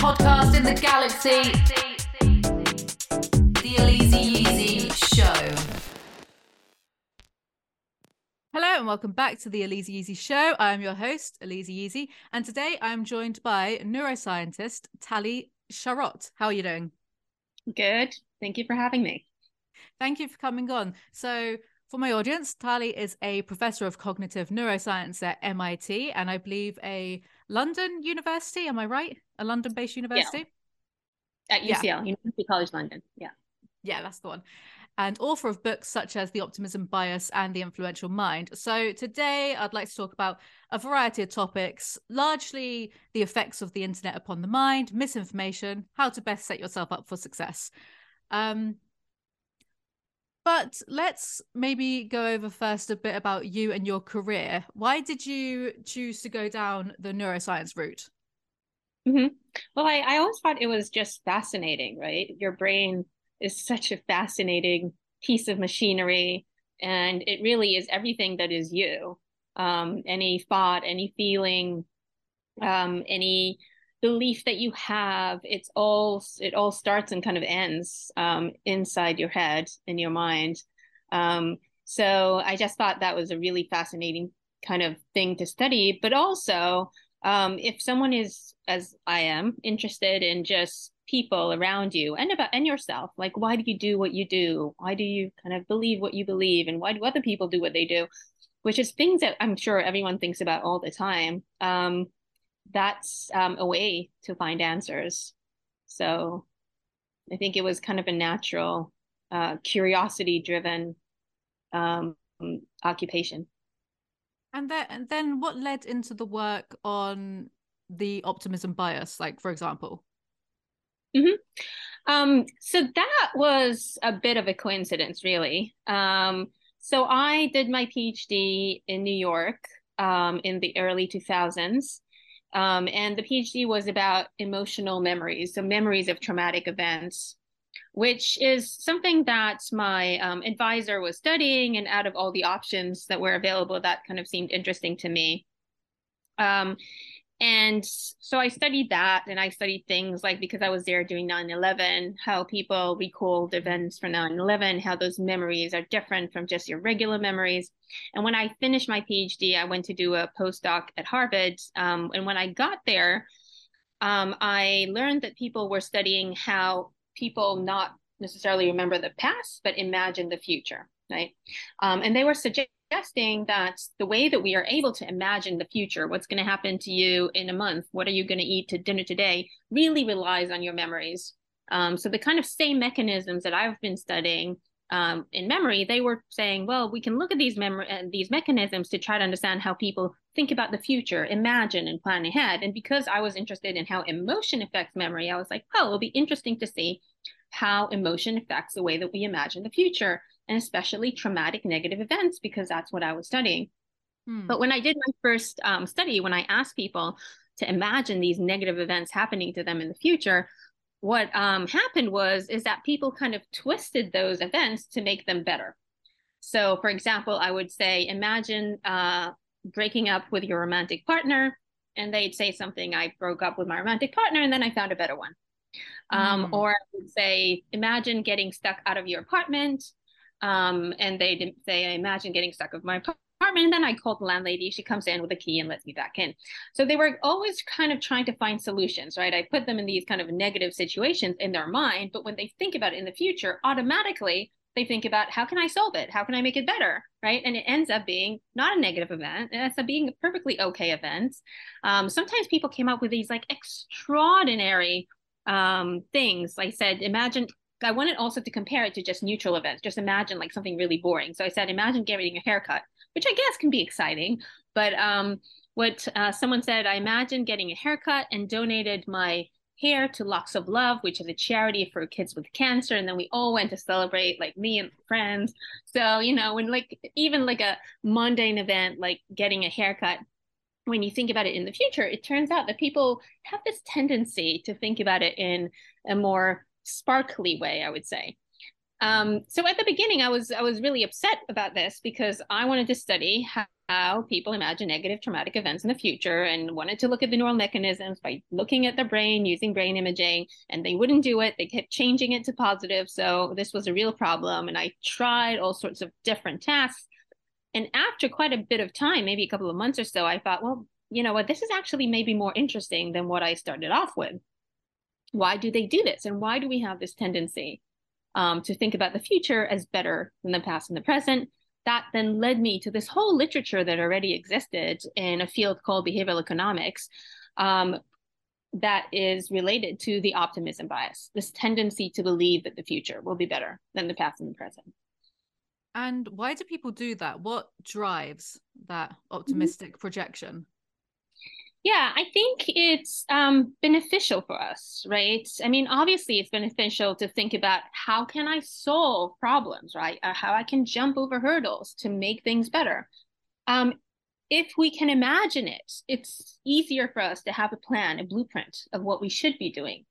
podcast in the galaxy, The Alizee Yeezy Show. Hello and welcome back to the Alizee Yeezy Show. I'm your host, Alizee Yeezy, and today I'm joined by neuroscientist Tali Sharot. How are you doing? Good. Thank you for having me. Thank you for coming on. So for my audience, Tali is a professor of cognitive neuroscience at MIT and I believe a London university. Am I right? A London-based university? Yeah. At UCL, yeah. University College London. Yeah. Yeah, that's the one. And author of books such as The Optimism Bias and The Influential Mind. So today I'd like to talk about a variety of topics, largely the effects of the internet upon the mind, misinformation, how to best set yourself up for success. But let's maybe go over first a bit about you and your career. Why did you choose to go down the neuroscience route? Mm-hmm. Well, I always thought it was just fascinating, right? Your brain is such a fascinating piece of machinery, and it really is everything that is you. Any thought, any feeling, any belief that you have, it all starts and kind of ends inside your head, in your mind. So I just thought that was a really fascinating kind of thing to study. But also, if someone is, as I am, interested in just people around you and yourself, like, why do you do what you do? Why do you kind of believe what you believe? And why do other people do what they do? Which is things that I'm sure everyone thinks about all the time. That's a way to find answers. So I think it was kind of a natural curiosity-driven occupation. And then what led into the work on the optimism bias, like, for example? Mm-hmm. So that was a bit of a coincidence, really. So I did my PhD in New York in the early 2000s. And the PhD was about emotional memories, so memories of traumatic events, which is something that my advisor was studying. And out of all the options that were available, that kind of seemed interesting to me. And so I studied that, and I studied things like, because I was there during 9/11, how people recalled events from 9/11, how those memories are different from just your regular memories. And when I finished my PhD, I went to do a postdoc at Harvard. And when I got there, I learned that people were studying how people not necessarily remember the past, but imagine the future, right? And they were suggesting that the way that we are able to imagine the future, what's going to happen to you in a month, what are you going to eat to dinner today, really relies on your memories. So the kind of same mechanisms that I've been studying in memory, they were saying, well, we can look at these mechanisms to try to understand how people think about the future, imagine and plan ahead. And because I was interested in how emotion affects memory, I was like, oh, it'll be interesting to see how emotion affects the way that we imagine the future, and especially traumatic negative events, because that's what I was studying. Hmm. But when I did my first study, when I asked people to imagine these negative events happening to them in the future, what happened is that people kind of twisted those events to make them better. So for example, I would say, imagine breaking up with your romantic partner, and they'd say something, I broke up with my romantic partner and then I found a better one. Or I would say, imagine getting stuck out of your apartment. And they didn't say, imagine getting stuck with my apartment. And then I called the landlady. She comes in with a key and lets me back in. So they were always kind of trying to find solutions, right? I put them in these kind of negative situations in their mind. But when they think about it in the future, automatically they think about, how can I solve it? How can I make it better, right? And it ends up being not a negative event. It ends up being a perfectly okay event. Sometimes people came up with these like extraordinary things. I said, imagine, I wanted also to compare it to just neutral events, just imagine like something really boring. So I said, imagine getting a haircut, which I guess can be exciting. But what someone said, I imagine getting a haircut and donated my hair to Locks of Love, which is a charity for kids with cancer. And then we all went to celebrate, like me and friends. So, you know, when like, even like a mundane event, like getting a haircut, when you think about it in the future, it turns out that people have this tendency to think about it in a more sparkly way, I would say. So at the beginning, I was really upset about this because I wanted to study how people imagine negative traumatic events in the future and wanted to look at the neural mechanisms by looking at the brain, using brain imaging, and they wouldn't do it. They kept changing it to positive. So this was a real problem. And I tried all sorts of different tasks. And after quite a bit of time, maybe a couple of months or so, I thought, well, you know what, this is actually maybe more interesting than what I started off with. Why do they do this? And why do we have this tendency to think about the future as better than the past and the present? That then led me to this whole literature that already existed in a field called behavioral economics that is related to the optimism bias, this tendency to believe that the future will be better than the past and the present. And why do people do that? What drives that optimistic projection? Yeah, I think it's beneficial for us, right? I mean, obviously, it's beneficial to think about how can I solve problems, right? Or how I can jump over hurdles to make things better. If we can imagine it, it's easier for us to have a plan, a blueprint of what we should be doing.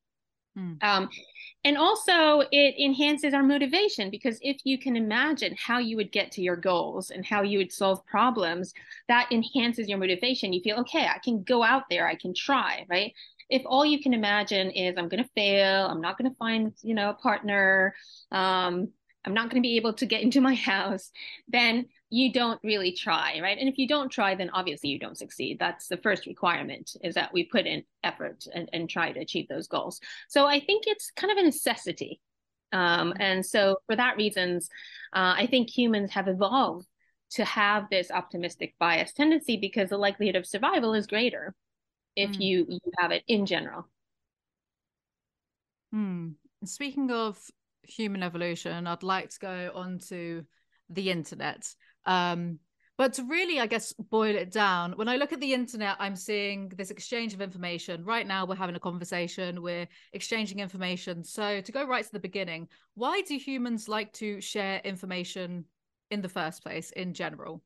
And also it enhances our motivation, because if you can imagine how you would get to your goals and how you would solve problems, that enhances your motivation. You feel, okay, I can go out there, I can try, right? If all you can imagine is I'm going to fail, I'm not going to find, you know, a partner, I'm not going to be able to get into my house, then you don't really try, right? And if you don't try, then obviously you don't succeed. That's the first requirement, is that we put in effort and try to achieve those goals. So I think it's kind of a necessity. And so for that reasons, I think humans have evolved to have this optimistic bias tendency, because the likelihood of survival is greater if you have it in general. Speaking of human evolution, I'd like to go on to the internet. But to really, I guess, boil it down, when I look at the internet, I'm seeing this exchange of information. Right now, we're having a conversation, we're exchanging information. So to go right to the beginning, why do humans like to share information in the first place, in general?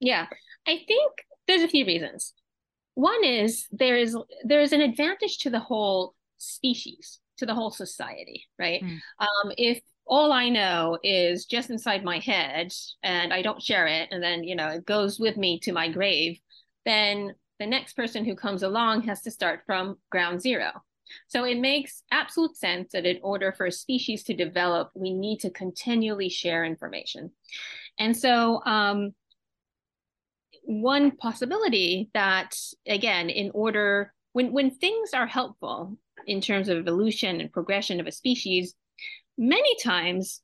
Yeah, I think there's a few reasons. One is there is an advantage to the whole species, to the whole society, right? If all I know is just inside my head and I don't share it, and then, you know, it goes with me to my grave, then the next person who comes along has to start from ground zero. So it makes absolute sense that in order for a species to develop, we need to continually share information. And so one possibility that, again, in order, when things are helpful in terms of evolution and progression of a species, many times,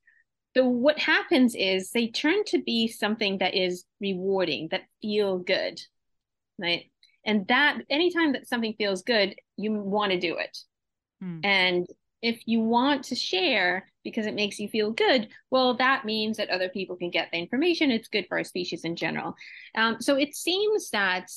what happens is they turn to be something that is rewarding, that feel good, right? And that anytime that something feels good, you want to do it. And if you want to share because it makes you feel good, well, that means that other people can get the information. It's good for our species in general. So it seems that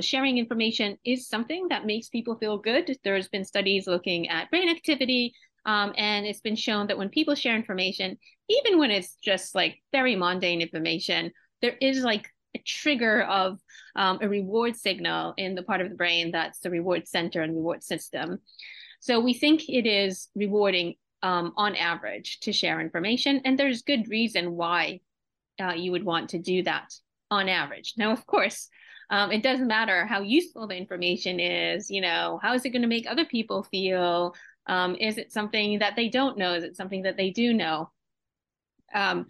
sharing information is something that makes people feel good. There's been studies looking at brain activity, and it's been shown that when people share information, even when it's just like very mundane information, there is like a trigger of a reward signal in the part of the brain that's the reward center and reward system. So we think it is rewarding on average to share information. And there's good reason why you would want to do that on average. Now, of course, it doesn't matter how useful the information is, you know, how is it going to make other people feel? Is it something that they don't know? Is it something that they do know? And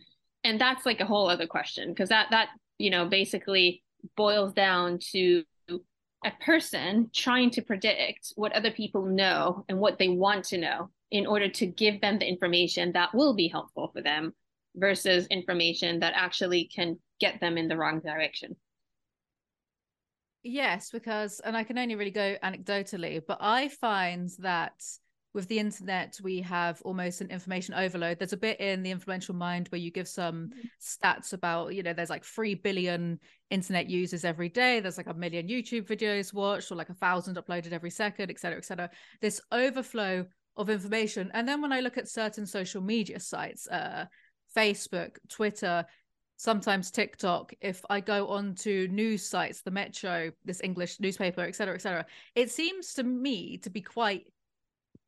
that's like a whole other question, because that, you know, basically boils down to a person trying to predict what other people know and what they want to know in order to give them the information that will be helpful for them versus information that actually can get them in the wrong direction. Yes, because, and I can only really go anecdotally, but I find that with the internet, we have almost an information overload. There's a bit in The Influential Mind where you give some stats about, you know, there's like 3 billion internet users every day. There's like a million YouTube videos watched, or like 1,000 uploaded every second, et cetera, et cetera. This overflow of information. And then when I look at certain social media sites, Facebook, Twitter, sometimes TikTok, if I go on to news sites, the Metro, this English newspaper, et cetera, it seems to me to be quite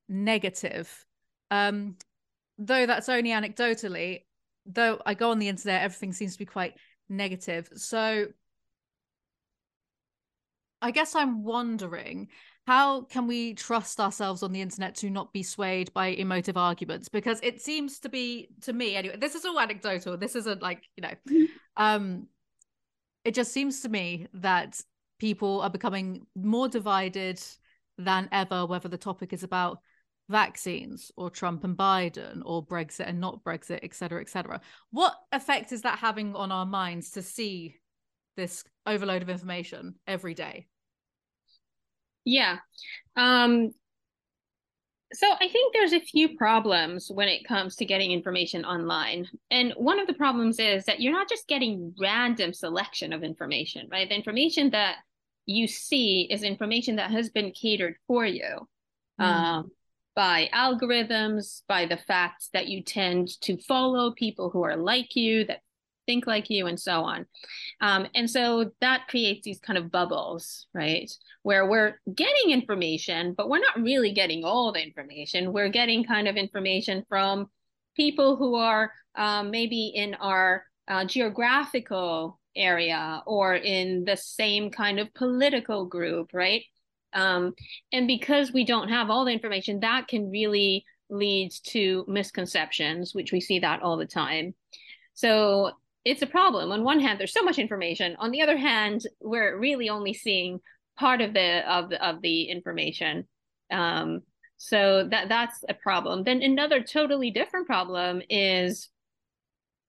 negative. though that's only anecdotally, though I go on the internet, everything seems to be quite negative. So I guess I'm wondering, how can we trust ourselves on the internet to not be swayed by emotive arguments? Because it seems to be, to me anyway, this is all anecdotal, this isn't like, you know, it just seems to me that people are becoming more divided than ever, whether the topic is about vaccines or Trump and Biden or Brexit and not Brexit, et cetera, et cetera. What effect is that having on our minds to see this overload of information every day? Yeah. So I think there's a few problems when it comes to getting information online. And one of the problems is that you're not just getting random selection of information, right? The information that you see is information that has been catered for you by algorithms, by the fact that you tend to follow people who are like you, that think like you, and so on. And so that creates these kind of bubbles, right? Where we're getting information, but we're not really getting all the information. We're getting kind of information from people who are maybe in our geographical area or in the same kind of political group, right? And because we don't have all the information, that can really lead to misconceptions, which we see that all the time. So it's a problem. On one hand, there's so much information. On the other hand, we're really only seeing part of the information. So that's a problem. Then another totally different problem is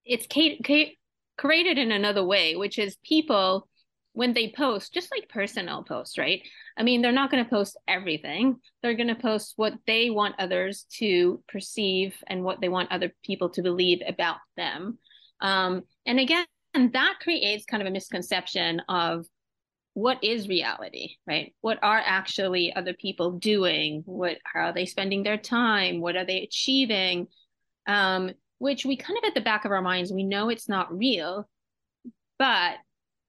it's created in another way, which is people, when they post, just like personal posts, right? I mean, they're not going to post everything. They're going to post what they want others to perceive and what they want other people to believe about them. And again, that creates kind of a misconception of what is reality, right? What are actually other people doing? How are they spending their time? What are they achieving? Which we kind of, at the back of our minds, we know it's not real, but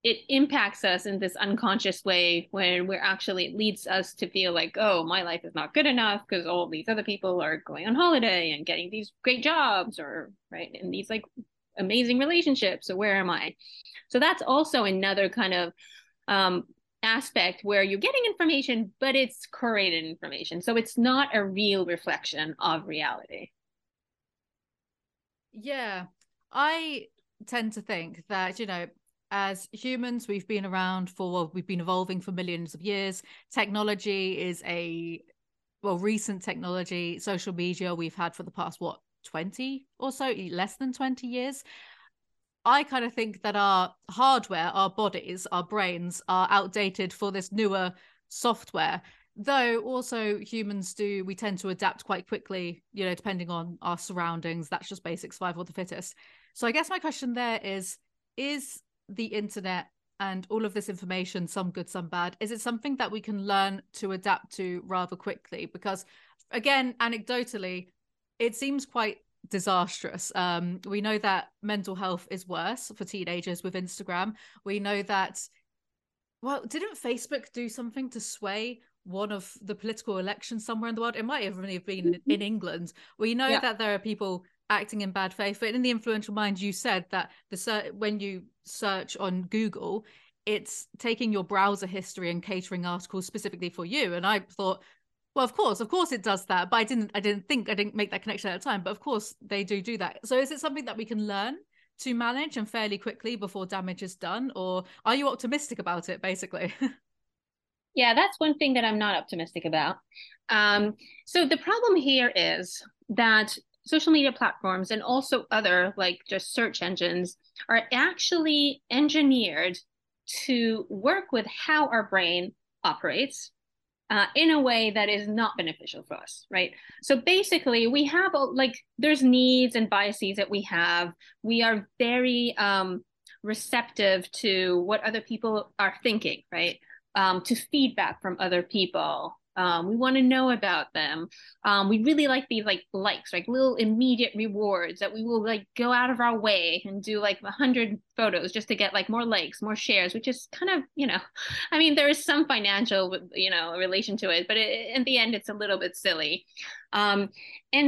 it impacts us in this unconscious way when we're actually, it leads us to feel like, oh, my life is not good enough because all these other people are going on holiday and getting these great jobs, or right, and these like amazing relationships, so where am I? So that's also another kind of aspect where you're getting information, but it's curated information. So it's not a real reflection of reality. Yeah, I tend to think that, you know, as humans, we've been around for, well, we've been evolving for millions of years. Technology is a, well, recent technology, social media we've had for the past, what, 20 or so, less than 20 years. I kind of think that our hardware, our bodies, our brains are outdated for this newer software. Though also humans do, we tend to adapt quite quickly, you know, depending on our surroundings. That's just basic survival of the fittest. So I guess my question there is the internet and all of this information, some good, some bad, is it something that we can learn to adapt to rather quickly? Because again, anecdotally, it seems quite disastrous. We know that mental health is worse for teenagers with Instagram. We know that, well, didn't Facebook do something to sway one of the political elections somewhere in the world? It might have really been in England. We know that there are people acting in bad faith, but in The Influential Mind, you said that when you search on Google, it's taking your browser history and catering articles specifically for you. And I thought, well, of course it does that, but I didn't make that connection at the time, but of course they do that. So is it something that we can learn to manage and fairly quickly before damage is done, or are you optimistic about it, basically? Yeah, that's one thing that I'm not optimistic about. So the problem here is that social media platforms and also other, like just search engines, are actually engineered to work with how our brain operates in a way that is not beneficial for us, right? So basically we have, like, there's needs and biases that we have. We are very receptive to what other people are thinking, right? To feedback from other people, We want to know about them. We really like these likes, like little immediate rewards that we will like go out of our way and do like 100 photos just to get like more likes, more shares, which is kind of, you know, I mean, there is some financial, you know, relation to it, but it, in the end, it's a little bit silly. And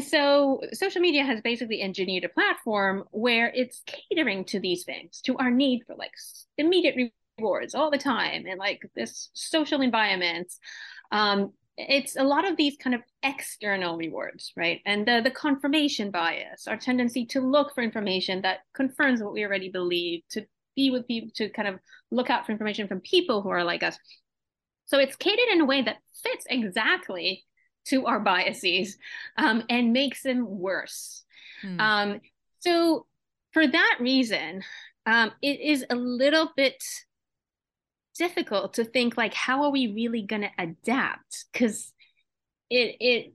so social media has basically engineered a platform where it's catering to these things, to our need for like immediate rewards all the time and like this social environment. It's a lot of these kind of external rewards, right? And the confirmation bias, our tendency to look for information that confirms what we already believe, to be with people, to kind of look out for information from people who are like us. So it's catered in a way that fits exactly to our biases and makes them worse. So for that reason, it is a little bit difficult to think like, how are we really going to adapt? Because it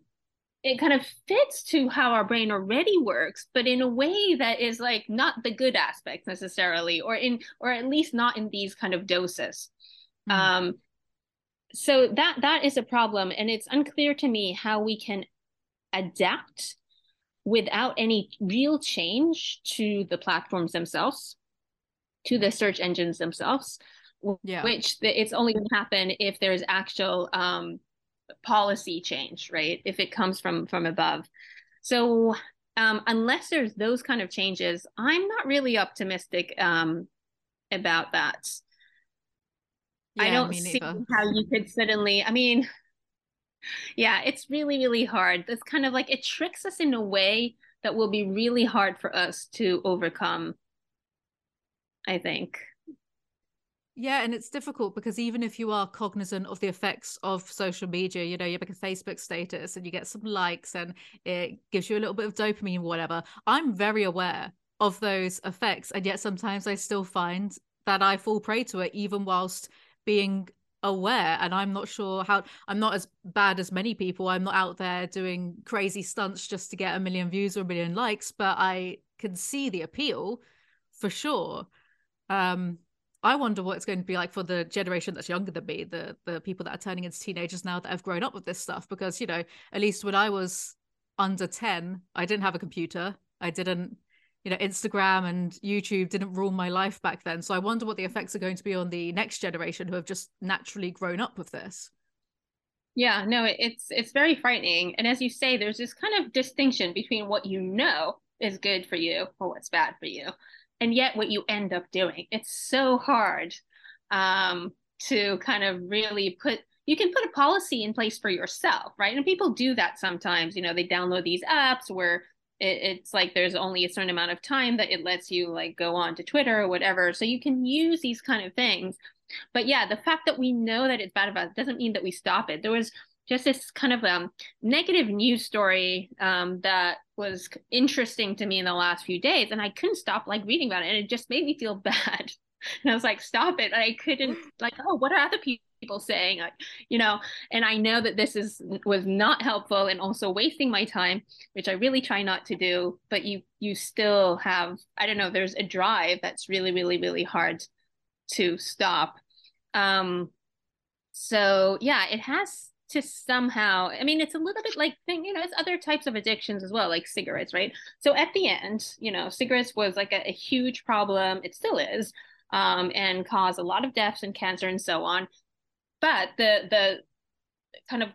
kind of fits to how our brain already works, but in a way that is like not the good aspects necessarily, or at least not in these kind of doses. So that is a problem, and it's unclear to me how we can adapt without any real change to the platforms themselves, to the search engines themselves. Yeah. Which it's only going to happen if there's actual policy change, right? If it comes from above. So unless there's those kind of changes, I'm not really optimistic about that. Yeah, I don't see how you could suddenly, I mean, yeah, it's really, really hard. It's kind of like it tricks us in a way that will be really hard for us to overcome, I think. Yeah, and it's difficult because even if you are cognizant of the effects of social media, you know, you make a Facebook status and you get some likes and it gives you a little bit of dopamine or whatever. I'm very aware of those effects, and yet sometimes I still find that I fall prey to it even whilst being aware. And I'm not sure how, I'm not as bad as many people. I'm not out there doing crazy stunts just to get 1 million views or 1 million likes, but I can see the appeal for sure. I wonder what it's going to be like for the generation that's younger than me, the people that are turning into teenagers now that have grown up with this stuff. Because, you know, at least when I was under 10, I didn't have a computer. I didn't, you know, Instagram and YouTube didn't rule my life back then. So I wonder what the effects are going to be on the next generation who have just naturally grown up with this. Yeah, no, it's very frightening. And as you say, there's this kind of distinction between what you know is good for you or what's bad for you. And yet what you end up doing, it's so hard to kind of really put, you can put a policy in place for yourself, right? And people do that sometimes, you know, they download these apps where it's like, there's only a certain amount of time that it lets you like go on to Twitter or whatever. So you can use these kind of things. But yeah, the fact that we know that it's bad about it doesn't mean that we stop it. There was just this kind of negative news story that was interesting to me in the last few days. And I couldn't stop like reading about it. And it just made me feel bad. And I was like, stop it. I couldn't like, oh, what are other people saying? Like, you know, and I know that this was not helpful and also wasting my time, which I really try not to do. But you still have, I don't know, there's a drive that's really, really, really hard to stop. So yeah, it has to somehow, I mean, it's a little bit like thing, you know, it's other types of addictions as well, like cigarettes, right? So at the end, you know, cigarettes was like a huge problem. It still is, and caused a lot of deaths and cancer and so on. But the kind of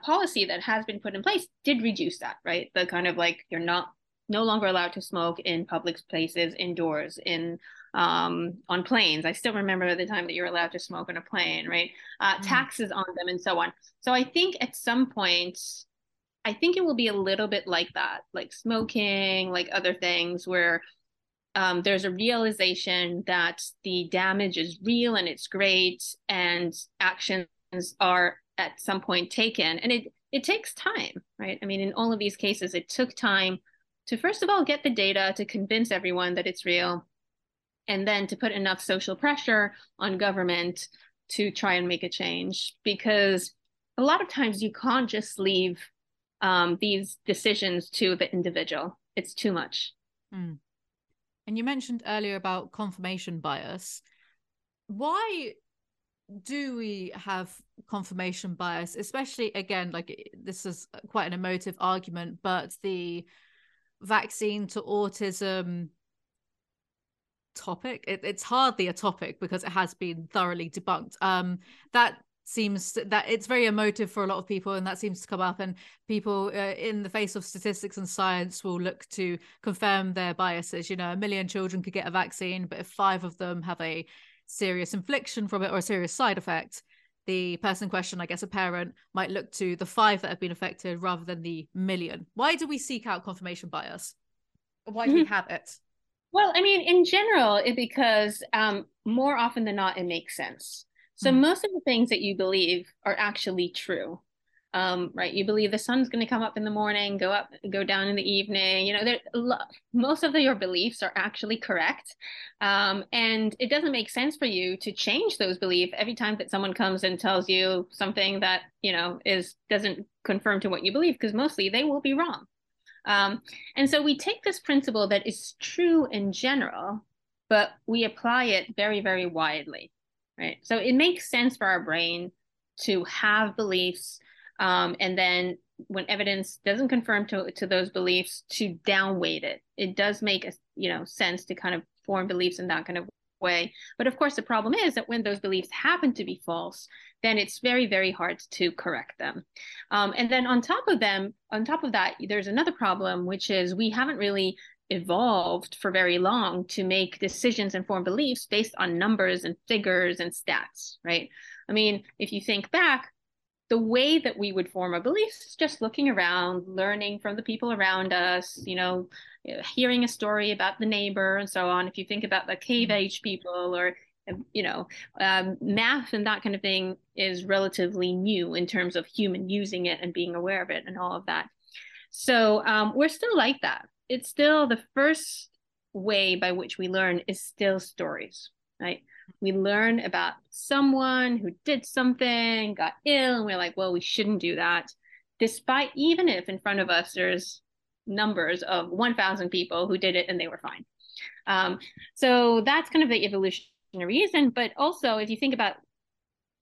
policy that has been put in place did reduce that, right? The kind of like, you're not no longer allowed to smoke in public places, indoors, in on planes. I still remember the time that you were allowed to smoke on a plane, right? Taxes on them and so on. So I think at some point, I think it will be a little bit like that, like smoking, like other things where there's a realization that the damage is real and it's great and actions are at some point taken. And it takes time, right? I mean, in all of these cases, it took time to, first of all, get the data to convince everyone that it's real, and then to put enough social pressure on government to try and make a change. Because a lot of times you can't just leave these decisions to the individual. It's too much. And you mentioned earlier about confirmation bias. Why do we have confirmation bias, especially, again, like this is quite an emotive argument, but the vaccine to autism topic, it's hardly a topic because it has been thoroughly debunked. That seems that it's very emotive for a lot of people, and that seems to come up, and people in the face of statistics and science will look to confirm their biases. You know, 1 million children could get a vaccine, but if 5 of them have a serious infliction from it or a serious side effect, the person in question, I guess a parent, might look to the 5 that have been affected rather than the 1 million. Why do we seek out confirmation bias? Why do we have it? Well, I mean, in general, because more often than not, it makes sense. So most of the things that you believe are actually true, right? You believe the sun's going to come up in the morning, go up, go down in the evening. You know, most of your beliefs are actually correct. And it doesn't make sense for you to change those beliefs every time that someone comes and tells you something that, you know, doesn't conform to what you believe, because mostly they will be wrong. And so we take this principle that is true in general, but we apply it very, very widely. Right. So it makes sense for our brain to have beliefs, and then when evidence doesn't confirm to those beliefs, to downweight it. It does make sense to kind of form beliefs in that kind of way. But of course, the problem is that when those beliefs happen to be false, then it's very, very hard to correct them. And then on top of that, there's another problem, which is we haven't really evolved for very long to make decisions and form beliefs based on numbers and figures and stats, right? I mean, if you think back, the way that we would form our beliefs is just looking around, learning from the people around us, you know, hearing a story about the neighbor and so on. If you think about the cave age people or, you know, math and that kind of thing is relatively new in terms of human using it and being aware of it and all of that. So we're still like that. It's still the first way by which we learn is still stories, right? We learn about someone who did something, got ill, and we're like, well, we shouldn't do that. Despite, even if in front of us, there's numbers of 1,000 people who did it and they were fine. So that's kind of the evolutionary reason. But also, if you think about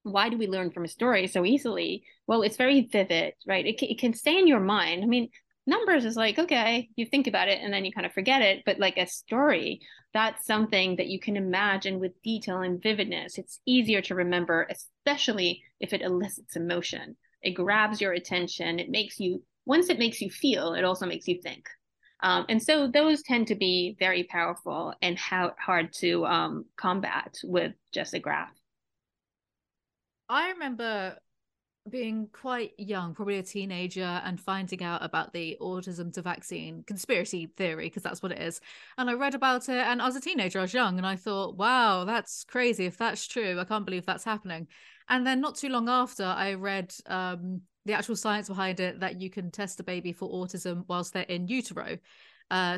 why do we learn from a story so easily? Well, it's very vivid, right? It can stay in your mind. I mean, numbers is like, okay, you think about it and then you kind of forget it. But like a story, that's something that you can imagine with detail and vividness. It's easier to remember, especially if it elicits emotion. It grabs your attention. It makes you, once it makes you feel, it also makes you think. And so those tend to be very powerful and hard to combat with just a graph. I remember being quite young, probably a teenager, and finding out about the autism to vaccine conspiracy theory, because that's what it is. And I read about it, and I was a teenager, I was young, and I thought, wow, that's crazy. If that's true, I can't believe that's happening. And then not too long after, I read the actual science behind it, that you can test a baby for autism whilst they're in utero.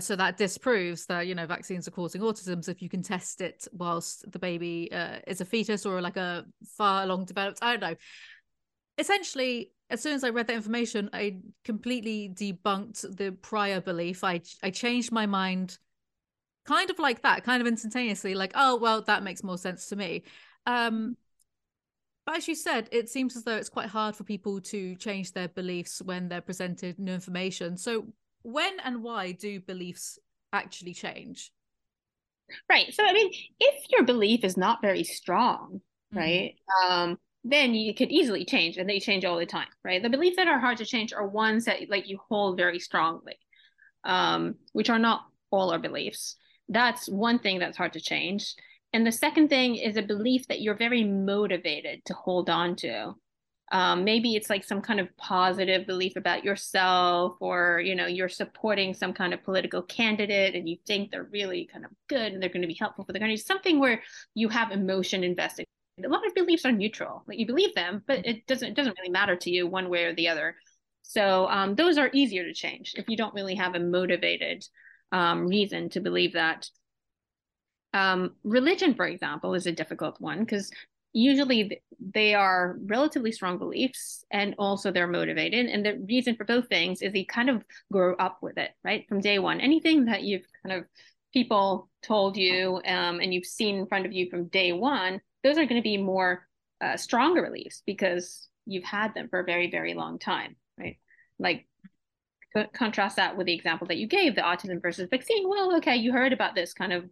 So that disproves that, you know, vaccines are causing autism. So if you can test it whilst the baby is a fetus or like a far along developed, I don't know. Essentially, as soon as I read that information, I completely debunked the prior belief. I changed my mind kind of like that, kind of instantaneously, like, oh, well, that makes more sense to me. But as you said, it seems as though it's quite hard for people to change their beliefs when they're presented new information. So when and why do beliefs actually change? Right. So, I mean, if your belief is not very strong, right? Then you could easily change, and they change all the time, right? The beliefs that are hard to change are ones that like you hold very strongly, which are not all our beliefs. That's one thing that's hard to change. And the second thing is a belief that you're very motivated to hold on to. Maybe it's like some kind of positive belief about yourself, or, you know, you're supporting some kind of political candidate and you think they're really kind of good and they're going to be helpful for the country, something where you have emotion invested. A lot of beliefs are neutral, like you believe them, but it doesn't really matter to you one way or the other. So those are easier to change if you don't really have a motivated reason to believe that. Religion, for example, is a difficult one because usually they are relatively strong beliefs, and also they're motivated. And the reason for both things is you kind of grow up with it, right? From day one, anything that you've kind of people told you and you've seen in front of you from day one, those are going to be more stronger beliefs because you've had them for a very, very long time, right? Like, contrast that with the example that you gave, the autism versus vaccine. Well, okay, you heard about this kind of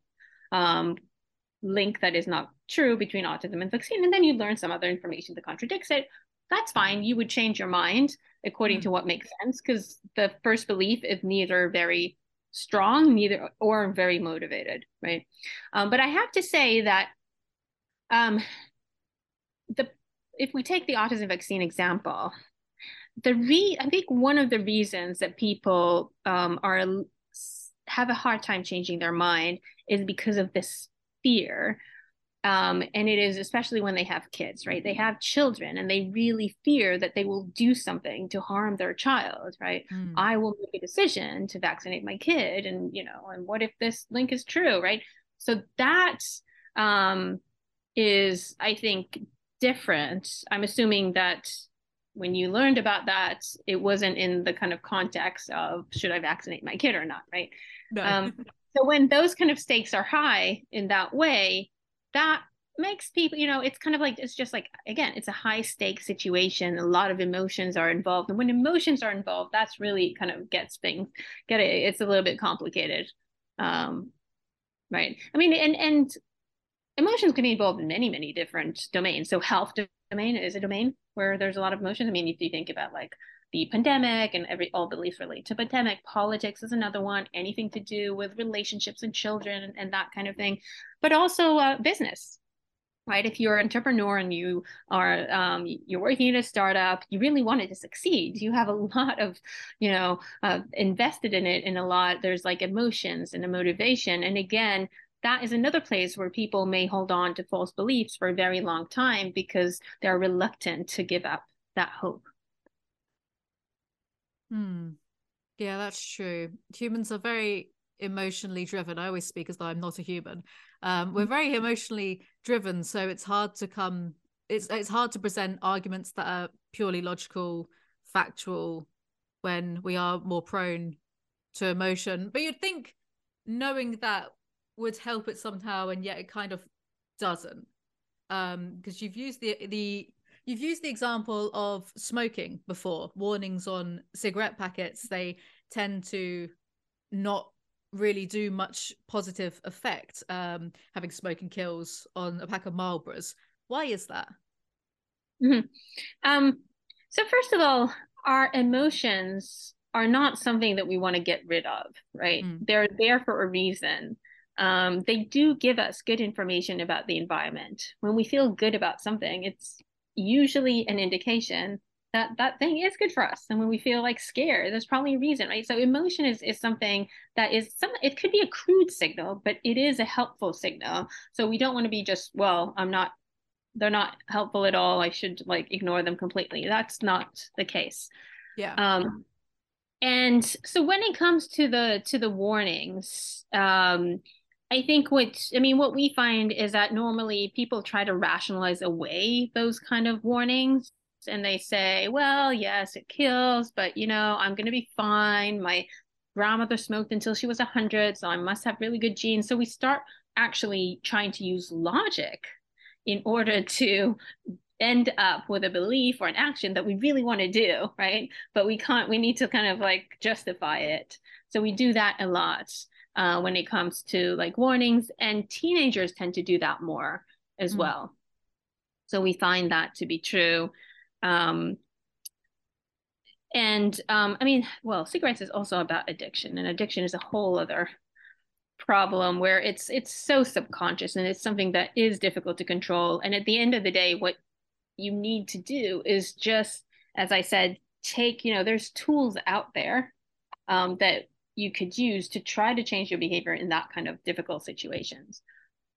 link that is not true between autism and vaccine, and then you learn some other information that contradicts it. That's fine. You would change your mind according to what makes sense, because the first belief is neither very strong, neither or very motivated, right? But I have to say that if we take the autism vaccine example, I think one of the reasons that people have a hard time changing their mind is because of this fear. And it is especially when they have kids, right? They have children and they really fear that they will do something to harm their child, right? Mm. I will make a decision to vaccinate my kid, and, you know, and what if this link is true, right? So that is, I think, different. I'm assuming that when you learned about that, it wasn't in the kind of context of, should I vaccinate my kid or not, right? No. So when those kind of stakes are high in that way, that makes people, you know, it's kind of like, it's just like, again, it's a high stakes situation. A lot of emotions are involved. And when emotions are involved, that's really kind of it's a little bit complicated. Right. I mean, and emotions can be involved in many, many different domains. So health domain is a domain where there's a lot of emotions. I mean, if you think about like the pandemic and all beliefs relate to pandemic, politics is another one, anything to do with relationships and children and that kind of thing, but also business, right? If you're an entrepreneur and you are, you're working in a startup, you really want it to succeed. You have a lot of, you know, invested in it, and a lot, there's like emotions and a motivation. And again, that is another place where people may hold on to false beliefs for a very long time because they're reluctant to give up that hope. Yeah, that's true. Humans are very emotionally driven. I always speak as though I'm not a human. We're very emotionally driven, so it's hard to it's hard to present arguments that are purely logical, factual, when we are more prone to emotion. But you'd think knowing that would help it somehow, and yet it kind of doesn't, because you've used You've used the example of smoking before. Warnings on cigarette packets, they tend to not really do much positive effect, having smoking kills on a pack of Marlboros. Why is that? Mm-hmm. So first of all, our emotions are not something that we want to get rid of, right? Mm. They're there for a reason. They do give us good information about the environment. When we feel good about something, it's usually an indication that that thing is good for us. And when we feel like scared, there's probably a reason, right? So emotion is something that is it could be a crude signal, but it is a helpful signal. So we don't want to be just, well, they're not helpful at all, I should like ignore them completely. That's not the case. Yeah. And so when it comes to the warnings, I think what we find is that normally people try to rationalize away those kind of warnings, and they say, well, yes, it kills, but, you know, I'm going to be fine. My grandmother smoked until she was 100, so I must have really good genes. So we start actually trying to use logic in order to end up with a belief or an action that we really want to do, right? But we can't, we need to kind of like justify it. So we do that a lot. When it comes to like warnings, and teenagers tend to do that more as well. So we find that to be true. Cigarettes is also about addiction, and addiction is a whole other problem where it's so subconscious, and it's something that is difficult to control. And at the end of the day, what you need to do is just, as I said, take, you know, there's tools out there that you could use to try to change your behavior in that kind of difficult situations.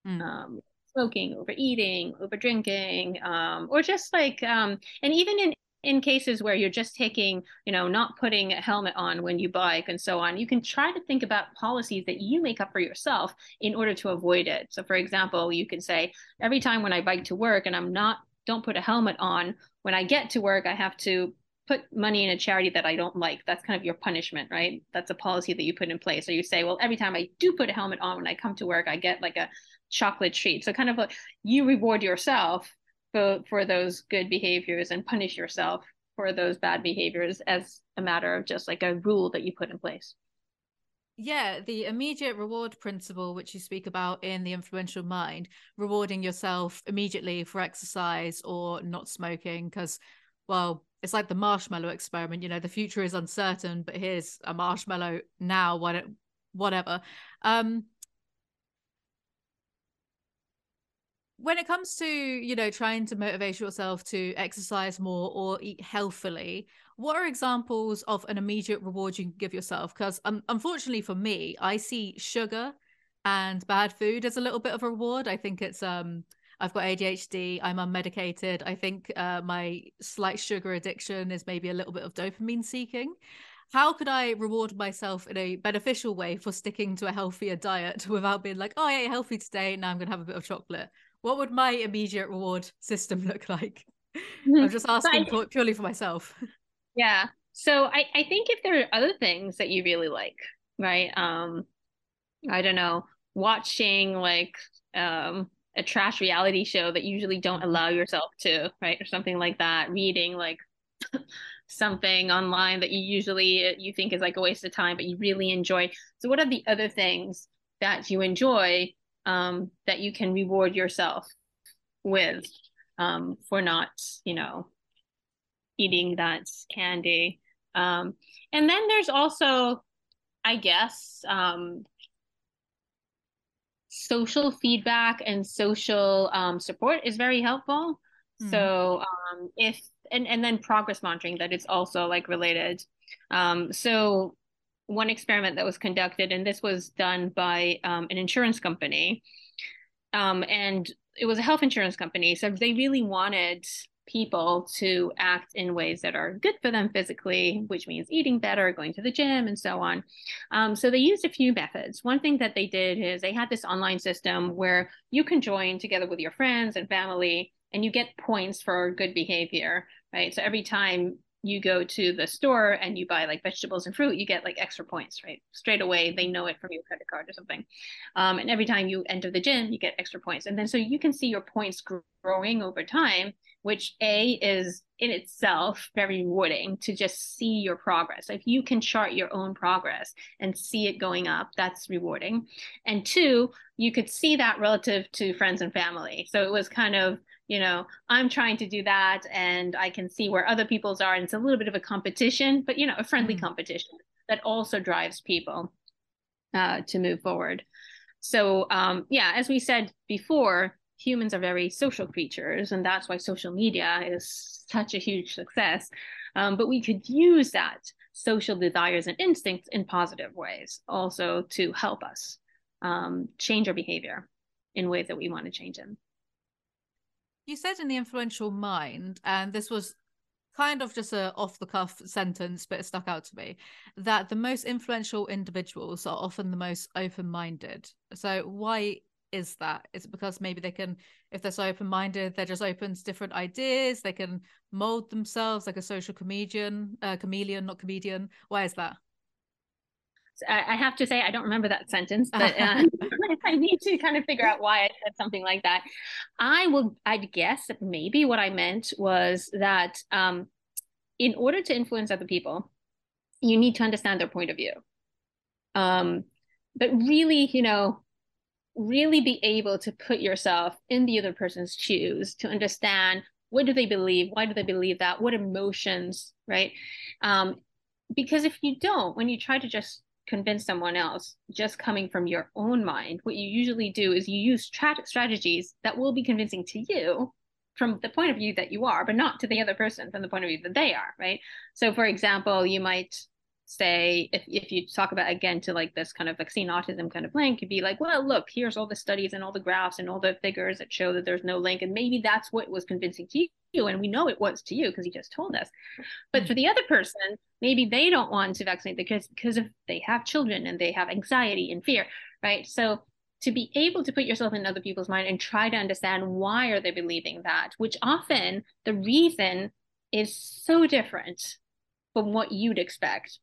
Smoking, overeating, overdrinking, or just like, and even in cases where you're just taking, you know, not putting a helmet on when you bike and so on, you can try to think about policies that you make up for yourself in order to avoid it. So for example, you can say, every time when I bike to work and don't put a helmet on, when I get to work, I have to put money in a charity that I don't like. That's kind of your punishment, right? That's a policy that you put in place. Or you say, well, every time I do put a helmet on when I come to work, I get like a chocolate treat. So kind of like you reward yourself for those good behaviors and punish yourself for those bad behaviors as a matter of just like a rule that you put in place. Yeah, the immediate reward principle, which you speak about in The Influential Mind, rewarding yourself immediately for exercise or not smoking, because, well, it's like the marshmallow experiment, you know, the future is uncertain, but here's a marshmallow now, whatever. When it comes to, you know, trying to motivate yourself to exercise more or eat healthfully, what are examples of an immediate reward you can give yourself? Because unfortunately for me, I see sugar and bad food as a little bit of a reward. I think it's, I've got ADHD, I'm unmedicated. I think my slight sugar addiction is maybe a little bit of dopamine seeking. How could I reward myself in a beneficial way for sticking to a healthier diet without being like, oh, I ate healthy today, now I'm going to have a bit of chocolate? What would my immediate reward system look like? I'm just asking purely for myself. Yeah. So I think if there are other things that you really like, right? I don't know, watching like a trash reality show that usually don't allow yourself to, right? Or something like that, reading like something online that you think is like a waste of time, but you really enjoy. So what are the other things that you enjoy that you can reward yourself with for not, you know, eating that candy? And then there's also, I guess, social feedback and social support is very helpful. Mm-hmm. So and then progress monitoring, that is also like related. So one experiment that was conducted, and this was done by an insurance company, and it was a health insurance company. So they really wanted people to act in ways that are good for them physically, which means eating better, going to the gym, and so on. So they used a few methods. One thing that they did is they had this online system where you can join together with your friends and family, and you get points for good behavior, right? So every time you go to the store and you buy like vegetables and fruit, you get like extra points, right? Straight away, they know it from your credit card or something. And every time you enter the gym, you get extra points. And then so you can see your points growing over time, which is in itself very rewarding to just see your progress. So if you can chart your own progress and see it going up, that's rewarding. And two, you could see that relative to friends and family. So it was kind of, you know, I'm trying to do that and I can see where other people's are. And it's a little bit of a competition, but, you know, a friendly competition that also drives people to move forward. So, yeah, as we said before, humans are very social creatures, and that's why social media is such a huge success. But we could use that social desires and instincts in positive ways also to help us change our behavior in ways that we want to change them. You said in The Influential Mind, and this was kind of just a off-the-cuff sentence, but it stuck out to me, that the most influential individuals are often the most open-minded. So why is that? Is it because maybe they can, if they're so open-minded, they're just open to different ideas, they can mold themselves like a social chameleon, not comedian? Why is that? I have to say, I don't remember that sentence, but I need to kind of figure out why I said something like that. I'd guess that maybe what I meant was that in order to influence other people, you need to understand their point of view. But really, you know, really be able to put yourself in the other person's shoes to understand, what do they believe? Why do they believe that? What emotions, right? Because if you don't, when you try to just convince someone else just coming from your own mind, what you usually do is you use strategies that will be convincing to you from the point of view that you are, but not to the other person from the point of view that they are, right? So for example, you might say, if you talk about, again, to like this kind of vaccine autism kind of link, you'd be like, well, look, here's all the studies and all the graphs and all the figures that show that there's no link, and maybe that's what was convincing to you, and we know it was to you because you just told us. But for the other person, maybe they don't want to vaccinate the kids because they have children and they have anxiety and fear, right? So to be able to put yourself in other people's mind and try to understand, why are they believing that, which often the reason is so different from what you'd expect.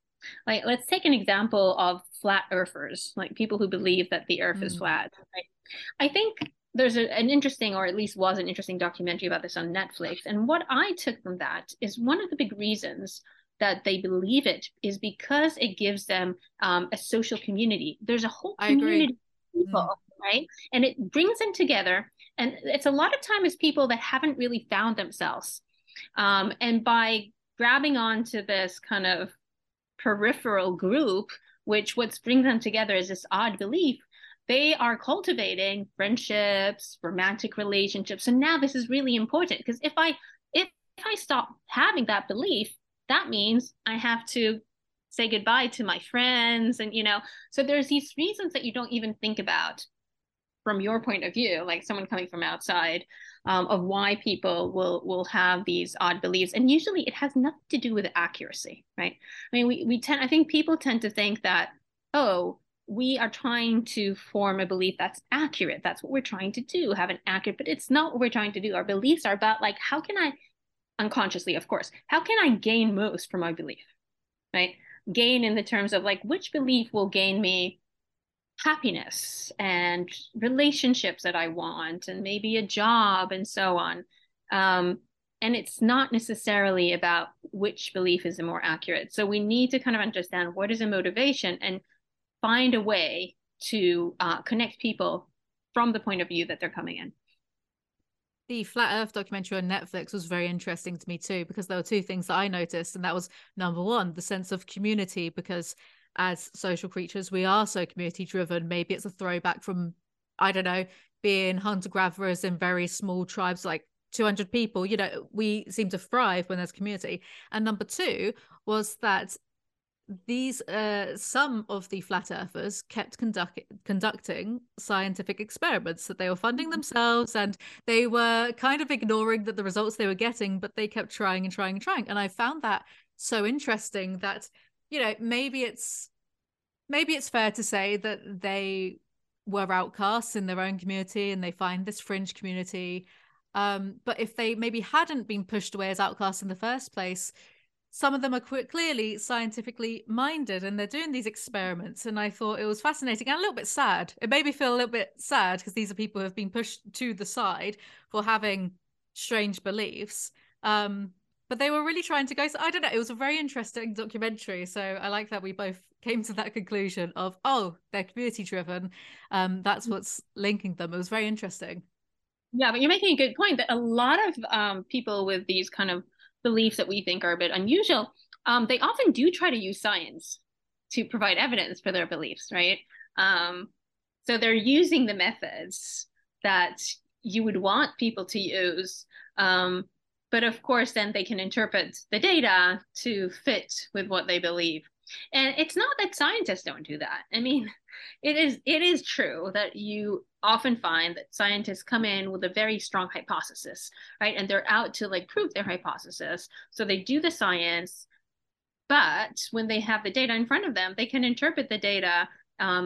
Like, let's take an example of flat earthers, like people who believe that the earth is flat. Right? I think there's an interesting, or at least was an interesting, documentary about this on Netflix. And what I took from that is one of the big reasons that they believe it is because it gives them a social community. There's a whole community of people, right? And it brings them together. And it's a lot of time it's people that haven't really found themselves. And by grabbing onto this kind of peripheral group, which what brings them together is this odd belief, they are cultivating friendships, romantic relationships. And now this is really important, because if I stop having that belief, that means I have to say goodbye to my friends. And, so there's these reasons that you don't even think about from your point of view, like someone coming from outside, of why people will have these odd beliefs. And usually it has nothing to do with accuracy, right? I mean, I think people tend to think that, oh, we are trying to form a belief that's accurate. That's what we're trying to do, have an accurate, but it's not what we're trying to do. Our beliefs are about, like, how can I, unconsciously, of course, how can I gain most from my belief, right? Gain in the terms of, like, which belief will gain me happiness and relationships that I want, and maybe a job and so on. And it's not necessarily about which belief is the more accurate. So we need to kind of understand what is a motivation and find a way to connect people from the point of view that they're coming in. The Flat Earth documentary on Netflix was very interesting to me too, because there were two things that I noticed. And that was, number one, the sense of community, because as social creatures, we are so community driven. Maybe it's a throwback from, I don't know, being hunter gatherers in very small tribes, like 200 people. We seem to thrive when there's community. And number two was that these some of the flat earthers kept conducting scientific experiments that they were funding themselves, and they were kind of ignoring that the results they were getting, but they kept trying and trying and trying. And I found that so interesting that, maybe it's fair to say that they were outcasts in their own community and they find this fringe community. But if they maybe hadn't been pushed away as outcasts in the first place, some of them are clearly scientifically minded and they're doing these experiments. And I thought it was fascinating and a little bit sad. It made me feel a little bit sad because these are people who have been pushed to the side for having strange beliefs. But they were really trying to go. So I don't know. It was a very interesting documentary. So I like that we both came to that conclusion of, oh, they're community driven. That's what's linking them. It was very interesting. Yeah, but you're making a good point that a lot of people with these kind of beliefs that we think are a bit unusual, they often do try to use science to provide evidence for their beliefs, right? So they're using the methods that you would want people to use. But of course, then they can interpret the data to fit with what they believe. And it's not that scientists don't do that. I mean, it is true that you often find that scientists come in with a very strong hypothesis, right? And they're out to, like, prove their hypothesis. So they do the science, but when they have the data in front of them, they can interpret the data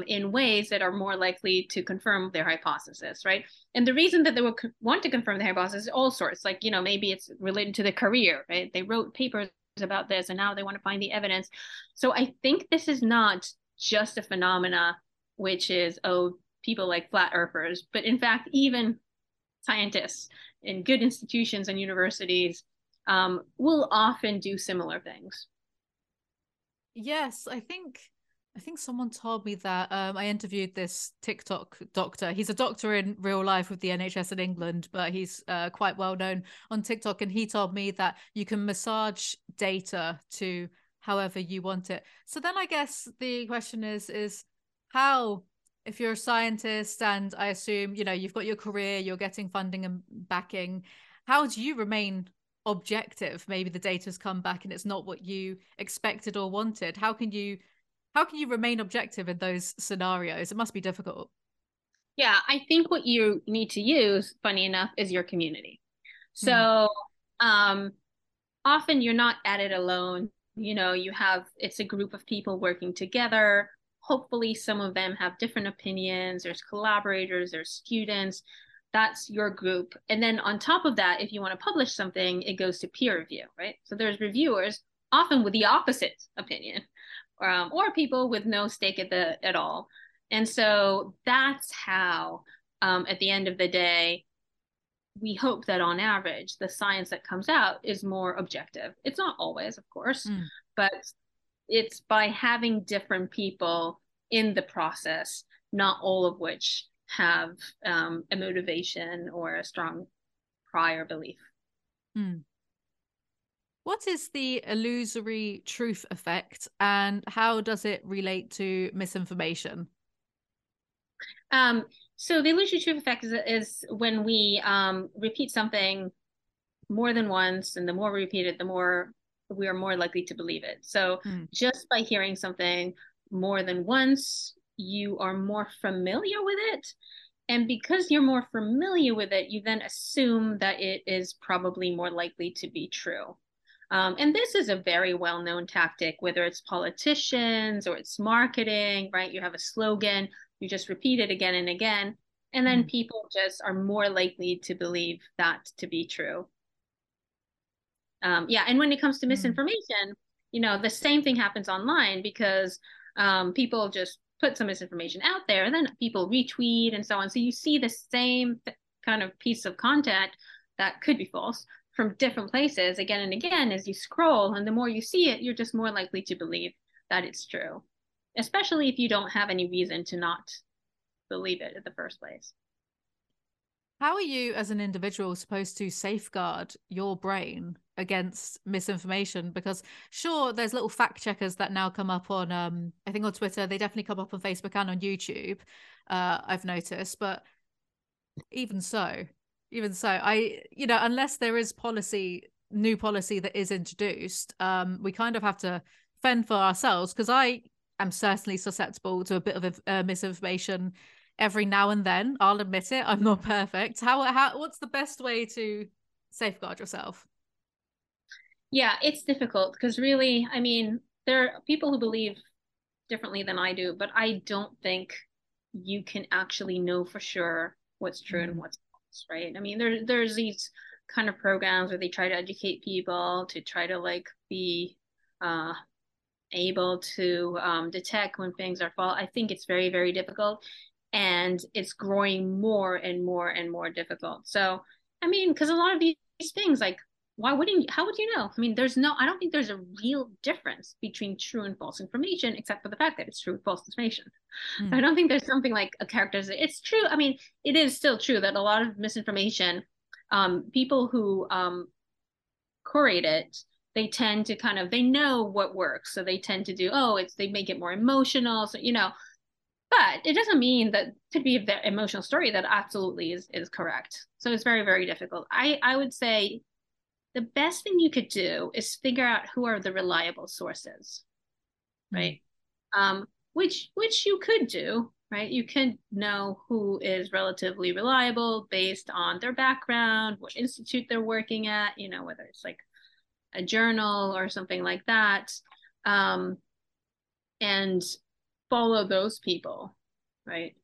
in ways that are more likely to confirm their hypothesis, right? And the reason that they would want to confirm the hypothesis is all sorts, like, maybe it's related to the career, right? They wrote papers about this and now they want to find the evidence. So I think this is not just a phenomena which is, oh, people like flat earthers, but in fact, even scientists in good institutions and universities will often do similar things. Yes, I think someone told me that. I interviewed this TikTok doctor. He's a doctor in real life with the NHS in England, but he's quite well known on TikTok. And he told me that you can massage data to however you want it. So then I guess the question is how, if you're a scientist and I assume, you've got your career, you're getting funding and backing, how do you remain objective? Maybe the data's come back and it's not what you expected or wanted. How can you remain objective in those scenarios? It must be difficult. Yeah, I think what you need to use, funny enough, is your community. So often you're not at it alone. It's a group of people working together. Hopefully some of them have different opinions. There's collaborators, there's students. That's your group. And then on top of that, if you want to publish something, it goes to peer review, right? So there's reviewers, often with the opposite opinion. Or people with no stake at all. And so that's how at the end of the day, we hope that on average, the science that comes out is more objective. It's not always, of course, but it's by having different people in the process, not all of which have a motivation or a strong prior belief. What is the illusory truth effect, and how does it relate to misinformation? So the illusory truth effect is when we repeat something more than once, and the more we repeat it, the more we are more likely to believe it. So just by hearing something more than once, you are more familiar with it. And because you're more familiar with it, you then assume that it is probably more likely to be true. And this is a very well-known tactic, whether it's politicians or it's marketing, right? You have a slogan, you just repeat it again and again, and then people just are more likely to believe that to be true. Yeah, and when it comes to misinformation, you know, the same thing happens online, because people just put some misinformation out there, and then people retweet and so on. So you see the same kind of piece of content that could be false from different places again and again as you scroll, and the more you see it, you're just more likely to believe that it's true, especially if you don't have any reason to not believe it in the first place. How are you as an individual supposed to safeguard your brain against misinformation? Because sure, there's little fact checkers that now come up on, I think on Twitter, they definitely come up on Facebook and on YouTube, I've noticed. But even so, I, you know, unless there is new policy that is introduced, we kind of have to fend for ourselves, because I am certainly susceptible to a bit of misinformation every now and then. I'll admit it, I'm not perfect. How? What's the best way to safeguard yourself? Yeah, it's difficult, because really, I mean, there are people who believe differently than I do, but I don't think you can actually know for sure what's true and what's false, right? I mean, there's these kind of programs where they try to educate people to try to like be able to detect when things are false. I think it's very, very difficult. And it's growing more and more and more difficult. So, I mean, because a lot of these things, like, how would you know? I mean, I don't think there's a real difference between true and false information, except for the fact that it's true and false information. So I don't think there's something like a characterization. It's true. I mean, it is still true that a lot of misinformation, people who curate it, they tend to kind of, they know what works. So they tend to do, they make it more emotional. So, you know, but it doesn't mean that to be the emotional story that absolutely is correct. So it's very, very difficult. I would say the best thing you could do is figure out who are the reliable sources, right? Which you could do, right? You can know who is relatively reliable based on their background, what institute they're working at, you know, whether it's like a journal or something like that. And follow those people, right?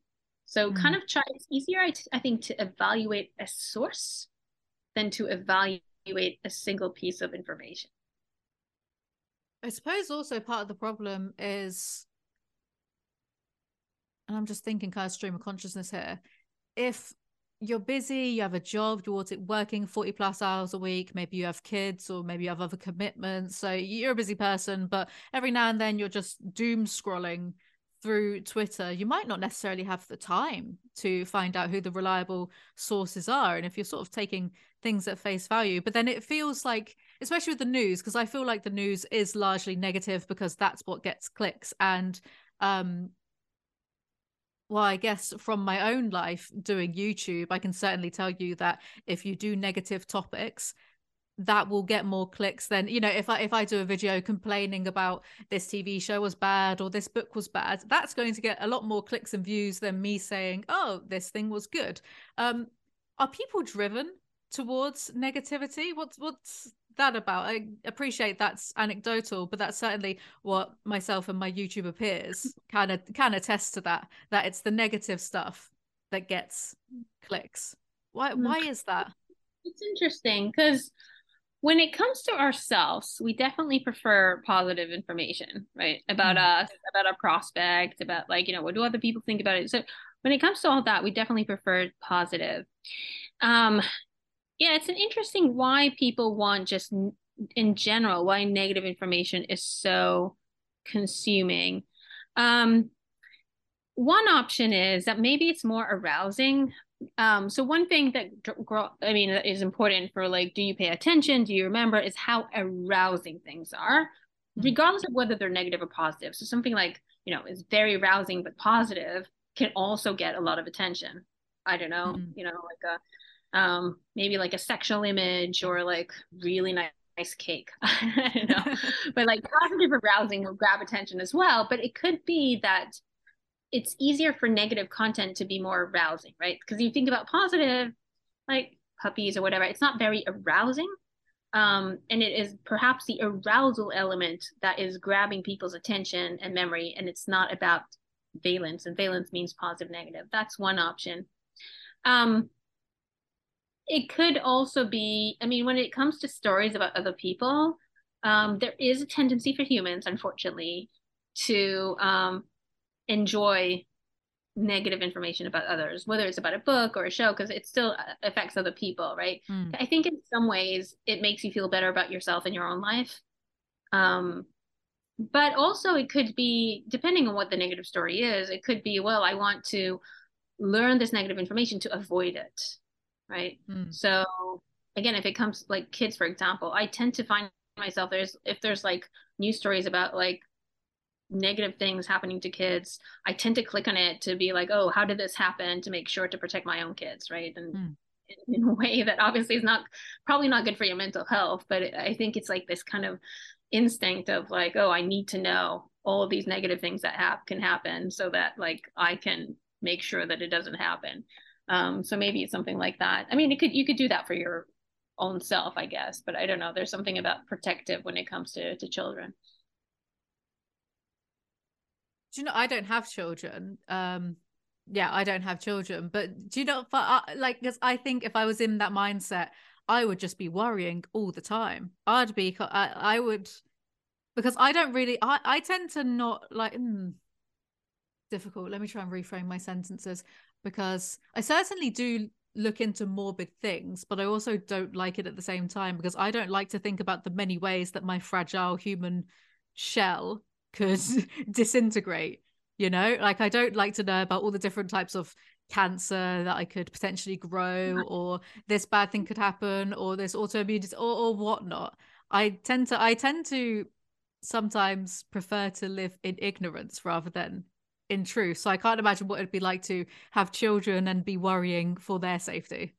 So kind of try, it's easier, I think, to evaluate a source than to evaluate a single piece of information. I suppose also part of the problem is, and I'm just thinking kind of stream of consciousness here, if you're busy, you have a job, you're working 40 plus hours a week, maybe you have kids or maybe you have other commitments, so you're a busy person, but every now and then you're just doom scrolling through Twitter, you might not necessarily have the time to find out who the reliable sources are. And if you're sort of taking things at face value, but then it feels like, especially with the news, because I feel like the news is largely negative because that's what gets clicks. And, well, I guess from my own life doing YouTube, I can certainly tell you that if you do negative topics, that will get more clicks than, you know, if I do a video complaining about this TV show was bad or this book was bad, that's going to get a lot more clicks and views than me saying, oh, this thing was good. Are people driven towards negativity? What's that about? I appreciate that's anecdotal, but that's certainly what myself and my YouTuber peers can attest to, that it's the negative stuff that gets clicks. Why is that? It's interesting, because when it comes to ourselves, we definitely prefer positive information, right? About us, about our prospect, about, like, you know, what do other people think about it? So when it comes to all that, we definitely prefer positive. Yeah, it's an interesting why people want just in general, why negative information is so consuming. One option is that maybe it's more arousing. So one thing that that is important for like, do you pay attention? Do you remember? Is how arousing things are, regardless of whether they're negative or positive. So something like, you know, is very arousing but positive can also get a lot of attention. I don't know, you know, like a maybe like a sexual image or like really nice cake. I don't know, but like positive arousing will grab attention as well. But it could be that it's easier for negative content to be more arousing, right? Because you think about positive, like puppies or whatever, it's not very arousing. And it is perhaps the arousal element that is grabbing people's attention and memory, and it's not about valence, and valence means positive, negative. That's one option. It could also be, I mean, when it comes to stories about other people, there is a tendency for humans, unfortunately, to enjoy negative information about others, whether it's about a book or a show, because it still affects other people, right? I think in some ways it makes you feel better about yourself and your own life. But also it could be, depending on what the negative story is, it could be, well, I want to learn this negative information to avoid it, right? So again, if it comes like kids, for example, I tend to find myself, if there's like news stories about like negative things happening to kids, I tend to click on it to be like, oh, how did this happen, to make sure to protect my own kids, right? And in a way that obviously is probably not good for your mental health, but I think it's like this kind of instinct of like, oh, I need to know all of these negative things that can happen so that like I can make sure that it doesn't happen. So maybe it's something like that. I mean, you could do that for your own self, I guess, but I don't know, there's something about protective when it comes to children. Do you know, I don't have children. I don't have children, but do you know, because I think if I was in that mindset, I would just be worrying all the time. Because I don't really, I tend to not like, difficult. Let me try and reframe my sentences, because I certainly do look into morbid things, but I also don't like it at the same time, because I don't like to think about the many ways that my fragile human shell could disintegrate, you know, like I don't like to know about all the different types of cancer that I could potentially grow, or this bad thing could happen, or this autoimmune disease, or whatnot. I tend to sometimes prefer to live in ignorance rather than in truth. So I can't imagine what it'd be like to have children and be worrying for their safety.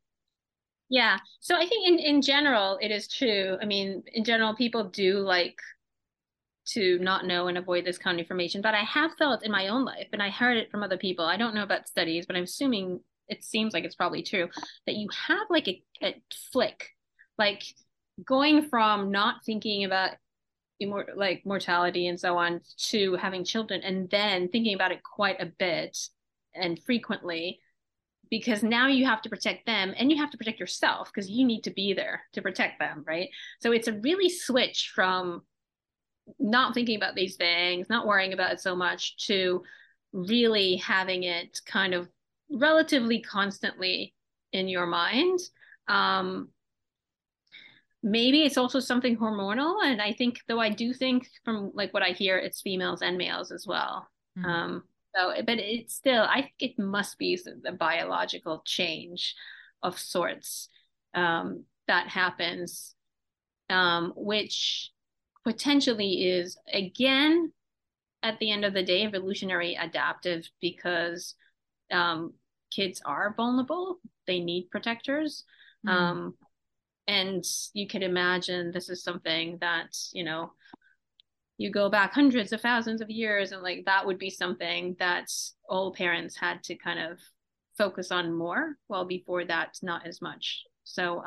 Yeah. So I think in general, it is true. I mean, in general, people do like to not know and avoid this kind of information, but I have felt in my own life, and I heard it from other people, I don't know about studies, but I'm assuming it seems like it's probably true, that you have like a flick, like going from not thinking about like mortality and so on to having children, and then thinking about it quite a bit and frequently, because now you have to protect them and you have to protect yourself, because you need to be there to protect them, right? So it's a really switch from not thinking about these things, not worrying about it so much, to really having it kind of relatively constantly in your mind. Maybe it's also something hormonal. And I do think from like what I hear, it's females and males as well. But it's still, I think it must be a biological change of sorts that happens, which potentially is, again, at the end of the day, evolutionary adaptive, because kids are vulnerable, they need protectors. And you could imagine this is something that, you know, you go back hundreds of thousands of years, and like that would be something that all parents had to kind of focus on more, well before that, not as much. So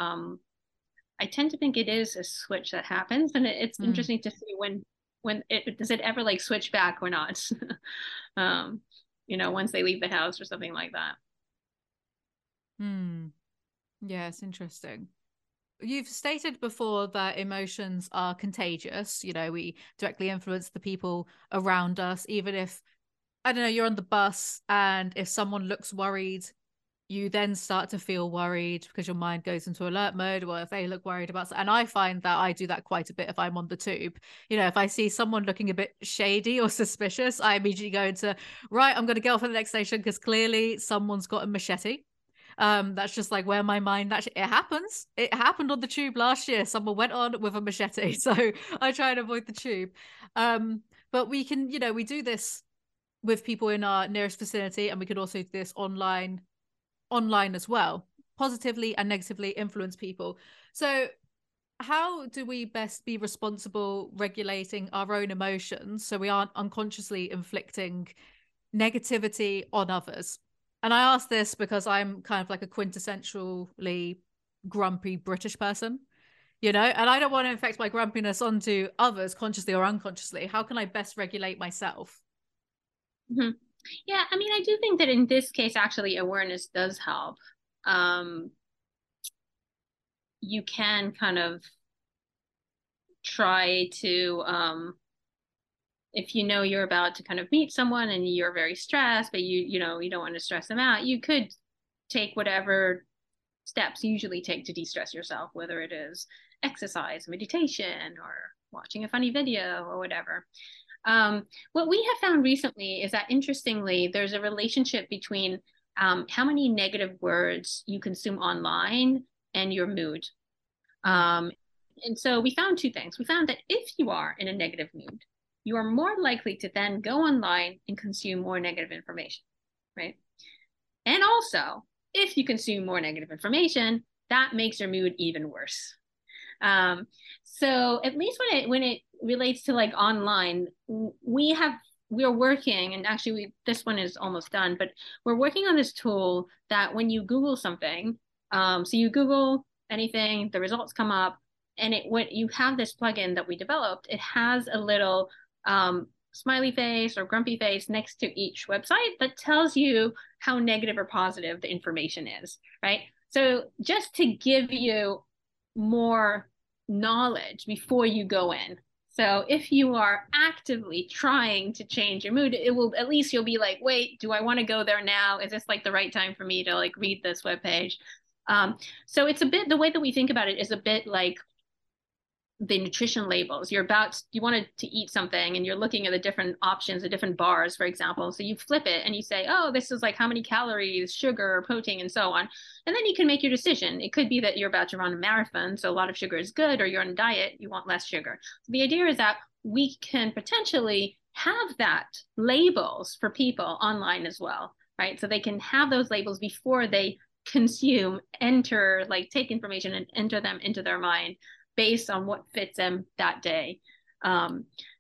I tend to think it is a switch that happens, and it's interesting to see when it ever like switch back or not, you know, once they leave the house or something like that. Yeah, it's interesting. You've stated before that emotions are contagious. You know, we directly influence the people around us, even if I don't know, you're on the bus and if someone looks worried, you then start to feel worried because your mind goes into alert mode. Well, if they look worried about, and I find that I do that quite a bit if I'm on the tube. You know, if I see someone looking a bit shady or suspicious, I immediately go into, right, I'm going to go off for the next station because clearly someone's got a machete. That's just like where my mind actually, it happens. It happened on the tube last year. Someone went on with a machete. So I try and avoid the tube. But we can, you know, we do this with people in our nearest vicinity, and we could also do this online as well, positively and negatively influence people. So how do we best be responsible regulating our own emotions so we aren't unconsciously inflicting negativity on others? And I ask this because I'm kind of like a quintessentially grumpy British person, you know, and I don't want to infect my grumpiness onto others consciously or unconsciously. How can I best regulate myself? Mm-hmm. Yeah, I mean, I do think that in this case, actually, awareness does help. You can kind of try to, if you know you're about to kind of meet someone and you're very stressed, but you know, you don't want to stress them out, you could take whatever steps you usually take to de-stress yourself, whether it is exercise, meditation, or watching a funny video or whatever. What we have found recently is that, interestingly, there's a relationship between how many negative words you consume online and your mood. And so we found two things. We found that if you are in a negative mood, you are more likely to then go online and consume more negative information, right? And also, if you consume more negative information, that makes your mood even worse. So at least when it relates to like online, we're working, and actually this one is almost done, but we're working on this tool that when you Google something, so you Google anything, the results come up, and you have this plugin that we developed. It has a little smiley face or grumpy face next to each website that tells you how negative or positive the information is, right? So just to give you more knowledge before you go in. So if you are actively trying to change your mood, it will, at least you'll be like, wait, do I want to go there now? Is this like the right time for me to like read this webpage? So it's a bit, the way that we think about it is a bit like the nutrition labels. You wanted to eat something and you're looking at the different options, the different bars, for example. So you flip it and you say, oh, this is like how many calories, sugar, protein, and so on. And then you can make your decision. It could be that you're about to run a marathon, so a lot of sugar is good, or you're on a diet, you want less sugar. So the idea is that we can potentially have that labels for people online as well, right? So they can have those labels before they consume, enter, like take information and enter them into their mind, based on what fits them that day.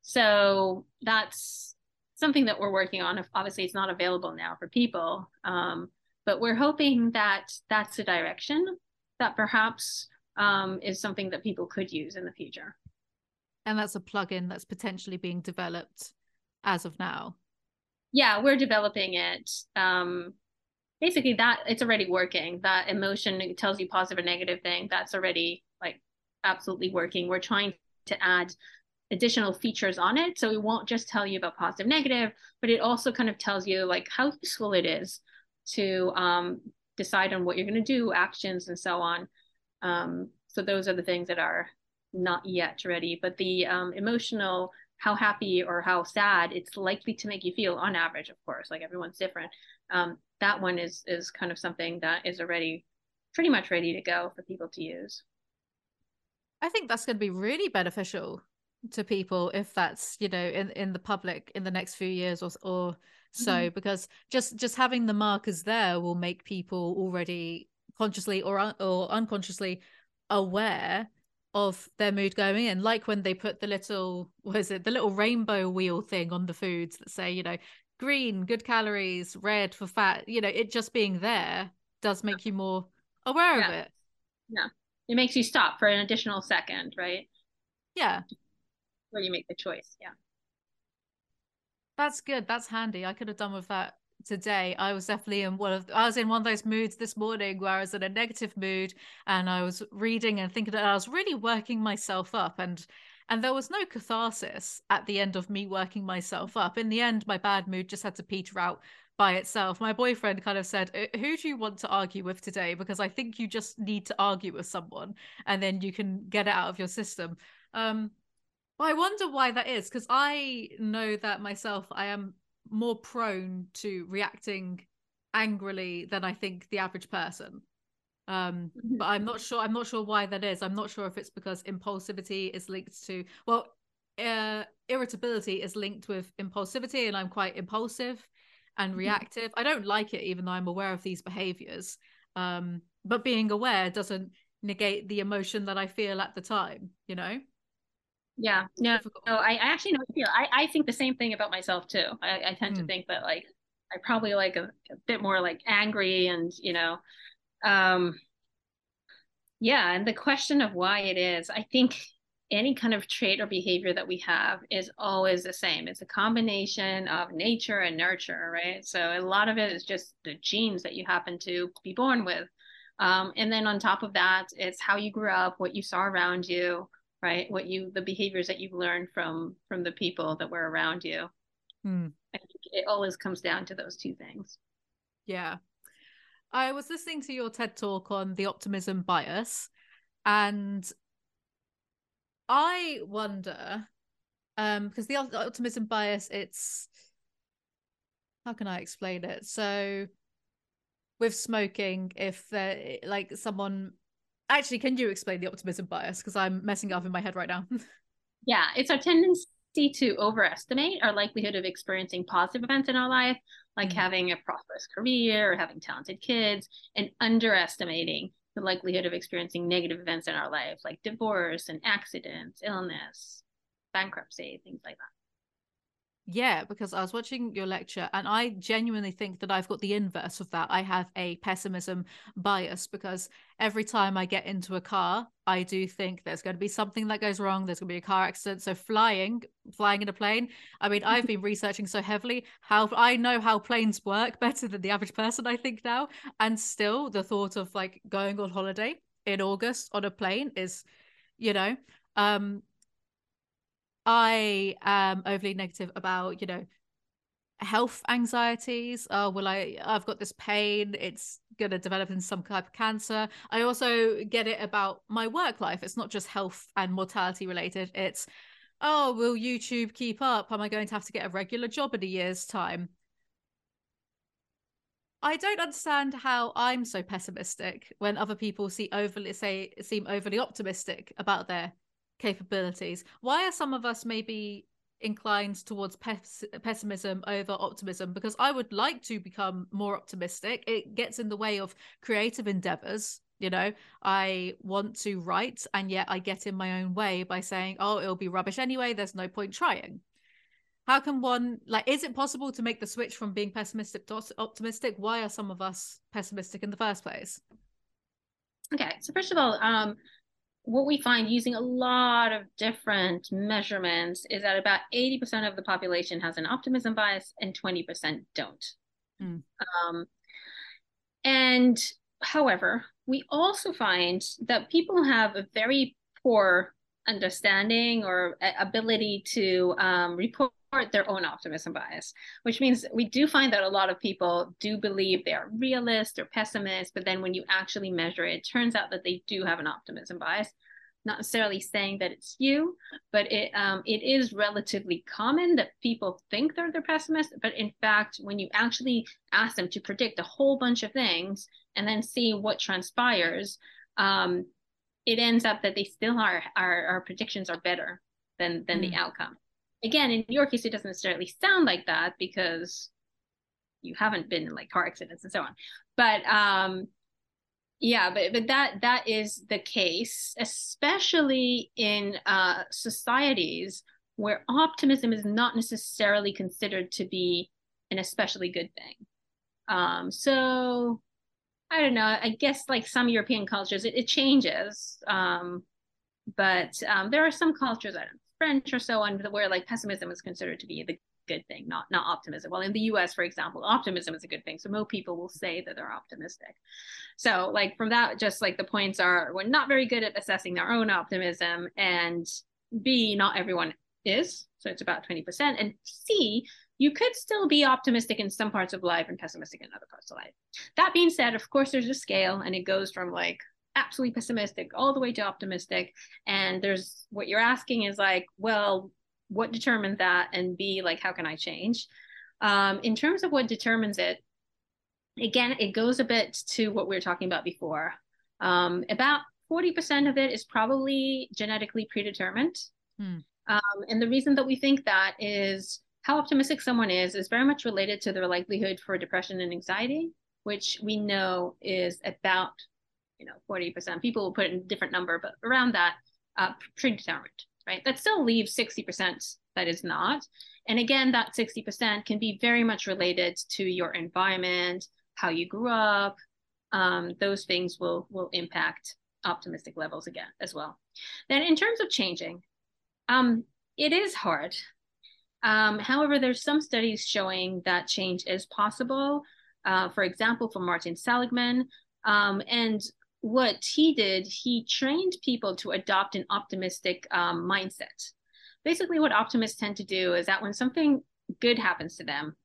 So that's something that we're working on. Obviously, it's not available now for people, but we're hoping that that's a direction that perhaps is something that people could use in the future. And that's a plugin that's potentially being developed as of now. Yeah, we're developing it. Basically, that it's already working. That emotion, it tells you positive or negative thing. That's already like absolutely working. We're trying to add additional features on it, so it won't just tell you about positive, negative, but it also kind of tells you like how useful it is to decide on what you're going to do, actions, and so on. So those are the things that are not yet ready, but the emotional, how happy or how sad it's likely to make you feel on average, of course, like everyone's different. That one is kind of something that is already pretty much ready to go for people to use. I think that's going to be really beneficial to people if that's, you know, in the public in the next few years or so, mm-hmm. because just having the markers there will make people already consciously or unconsciously aware of their mood going in. Like when they put the little, what is it, the little rainbow wheel thing on the foods that say, you know, green, good calories, red for fat, you know, it just being there does make you more aware of it. Yeah. It makes you stop for an additional second, right? Yeah. Where you make the choice, yeah. That's good. That's handy. I could have done with that today. I was definitely in one of those moods this morning where I was in a negative mood and I was reading and thinking that I was really working myself up, and And there was no catharsis at the end of me working myself up. In the end, my bad mood just had to peter out by itself. My boyfriend kind of said, who do you want to argue with today? Because I think you just need to argue with someone and then you can get it out of your system. Well, I wonder why that is, because I know that myself, I am more prone to reacting angrily than I think the average person. But I'm not sure why that is. I'm not sure if it's because impulsivity is linked to, irritability is linked with impulsivity, and I'm quite impulsive and reactive. I don't like it, even though I'm aware of these behaviors. But being aware doesn't negate the emotion that I feel at the time, you know? Yeah, no, I actually know what you feel. I think the same thing about myself too. I tend to think that like, I probably like a bit more like angry and, you know, yeah. And the question of why it is, I think any kind of trait or behavior that we have is always the same. It's a combination of nature and nurture, right? So a lot of it is just the genes that you happen to be born with. And then on top of that, it's how you grew up, what you saw around you, right? The behaviors that you've learned from the people that were around you. I think it always comes down to those two things. Yeah. I was listening to your TED talk on the optimism bias, and I wonder, because the optimism bias, it's, how can I explain it? So with smoking, if they're like someone, actually, can you explain the optimism bias? Because I'm messing up in my head right now. Yeah, it's our tendency to overestimate our likelihood of experiencing positive events in our life, like having a prosperous career or having talented kids, and underestimating the likelihood of experiencing negative events in our life, like divorce and accidents, illness, bankruptcy, things like that. Yeah, because I was watching your lecture and I genuinely think that I've got the inverse of that. I have a pessimism bias because every time I get into a car, I do think there's going to be something that goes wrong. There's going to be a car accident. So flying in a plane. I mean, I've been researching so heavily how I know how planes work better than the average person, I think now. And still the thought of like going on holiday in August on a plane is, you know, I am overly negative about, you know, health anxieties. Oh, well, I've got this pain. It's going to develop in some type of cancer. I also get it about my work life. It's not just health and mortality related. It's, oh, will YouTube keep up? Am I going to have to get a regular job in a year's time? I don't understand how I'm so pessimistic when other people seem overly optimistic about their capabilities. Why are some of us maybe inclined towards pessimism over optimism? Because I would like to become more optimistic. It gets in the way of creative endeavors. You know, I want to write, and yet I get in my own way by saying, oh, it'll be rubbish anyway. There's no point trying. How can one, like, is it possible to make the switch from being pessimistic to optimistic? Why are some of us pessimistic in the first place? Okay, so first of all, what we find using a lot of different measurements is that about 80% of the population has an optimism bias and 20% don't. And however, we also find that people have a very poor understanding or ability to report their own optimism bias, which means we do find that a lot of people do believe they are realists or pessimists, but then when you actually measure it, it turns out that they do have an optimism bias. Not necessarily saying that it's you, but it is relatively common that people think they're pessimist, but in fact, when you actually ask them to predict a whole bunch of things and then see what transpires, it ends up that they still are, our predictions are better than the outcome. Again, in your case, it doesn't necessarily sound like that because you haven't been in like car accidents and so on. But yeah, but that is the case, especially in societies where optimism is not necessarily considered to be an especially good thing. So I don't know, I guess like some European cultures, it changes. But there are some cultures, I don't know, French or so on, where like pessimism is considered to be the good thing, not optimism. Well, in the US, for example, optimism is a good thing. So most people will say that they're optimistic. So like from that, just like the points are, we're not very good at assessing our own optimism, and B, not everyone is, so it's about 20%, and C, you could still be optimistic in some parts of life and pessimistic in other parts of life. That being said, of course, there's a scale, and it goes from like absolutely pessimistic all the way to optimistic. And there's what you're asking is like, well, what determined that? And B, like, how can I change? In terms of what determines it, again, it goes a bit to what we were talking about before. About 40% of it is probably genetically predetermined. And the reason that we think that is how optimistic someone is very much related to their likelihood for depression and anxiety, which we know is about, 40%. People will put in a different number, but around that, predetermined, right? That still leaves 60% that is not. And again, that 60% can be very much related to your environment, how you grew up. Those things will impact optimistic levels again as well. Then in terms of changing, it is hard. However, there's some studies showing that change is possible. For example, from Martin Seligman, and what he did, he trained people to adopt an optimistic mindset. Basically, what optimists tend to do is that when something good happens to them,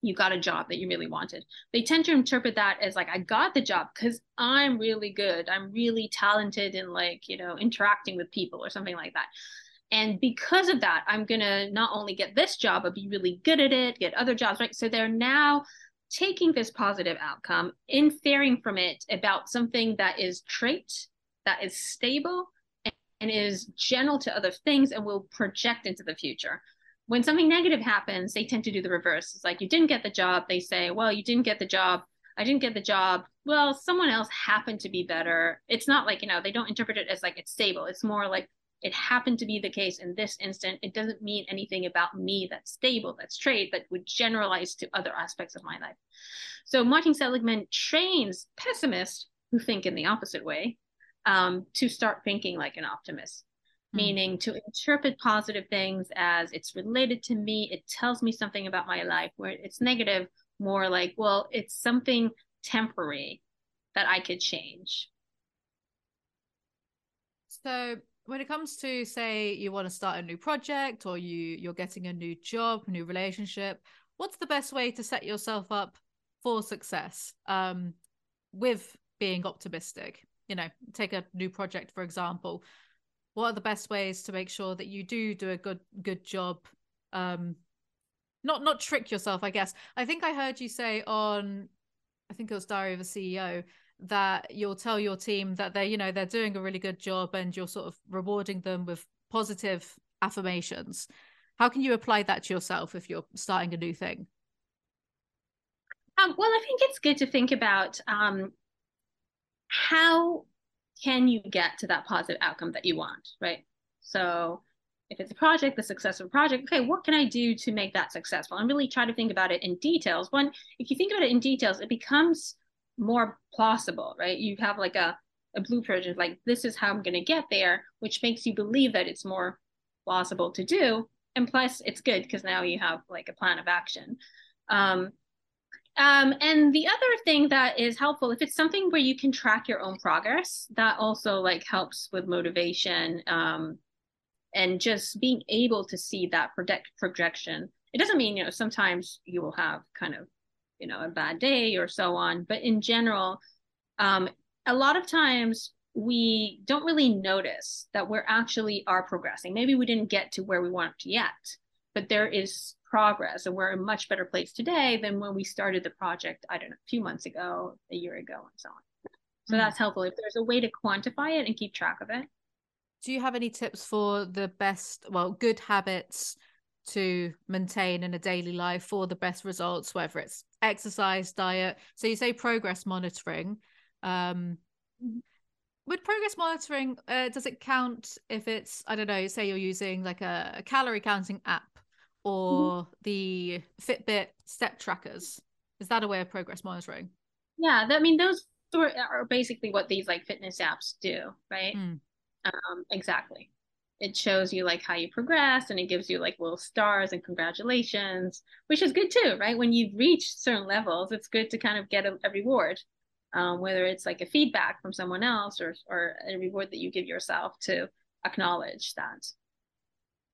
you got a job that you really wanted, they tend to interpret that as like, I got the job because I'm really good. I'm really talented in like, interacting with people or something like that. And because of that, I'm going to not only get this job, but be really good at it, get other jobs, right? So they're now taking this positive outcome, inferring from it about something that is trait, that is stable, and is general to other things and will project into the future. When something negative happens, they tend to do the reverse. It's like, you didn't get the job. They say, well, you didn't get the job. I didn't get the job. Well, someone else happened to be better. It's not like, they don't interpret it as like it's stable. It's more like, it happened to be the case in this instant. It doesn't mean anything about me that's stable, that's trait, that would generalize to other aspects of my life. So Martin Seligman trains pessimists who think in the opposite way to start thinking like an optimist, meaning to interpret positive things as it's related to me, it tells me something about my life. Where it's negative, more like, well, it's something temporary that I could change. So when it comes to, say, you want to start a new project or you're getting a new job, a new relationship, what's the best way to set yourself up for success with being optimistic? Take a new project, for example. What are the best ways to make sure that you do a good job? Not trick yourself, I guess. I think I heard you say on, I think it was Diary of a CEO, that you'll tell your team that they're doing a really good job and you're sort of rewarding them with positive affirmations. How can you apply that to yourself if you're starting a new thing? Well, I think it's good to think about how can you get to that positive outcome that you want, right? So if it's a project, the success of a project, okay, what can I do to make that successful? And really try to think about it in details. One, if you think about it in details, it becomes more plausible, right? You have like a blueprint of like, this is how I'm going to get there, which makes you believe that it's more plausible to do. And plus it's good because now you have like a plan of action. And the other thing that is helpful, if it's something where you can track your own progress, that also like helps with motivation and just being able to see that projection. It doesn't mean, sometimes you will have kind of a bad day or so on. But in general, a lot of times we don't really notice that we're actually are progressing. Maybe we didn't get to where we want to yet, but there is progress and we're in a much better place today than when we started the project, I don't know, a few months ago, a year ago and so on. So that's helpful if there's a way to quantify it and keep track of it. Do you have any tips for the best, good habits to maintain in a daily life for the best results, whether it's exercise, diet? So you say progress monitoring. With progress monitoring, does it count if it's, I don't know, say you're using like a calorie counting app or the Fitbit step trackers? Is that a way of progress monitoring? Yeah, I mean, those are basically what these like fitness apps do, right? Exactly. It shows you like how you progress and it gives you like little stars and congratulations, which is good too, right? When you've reached certain levels, it's good to kind of get a reward, whether it's like a feedback from someone else or a reward that you give yourself to acknowledge that.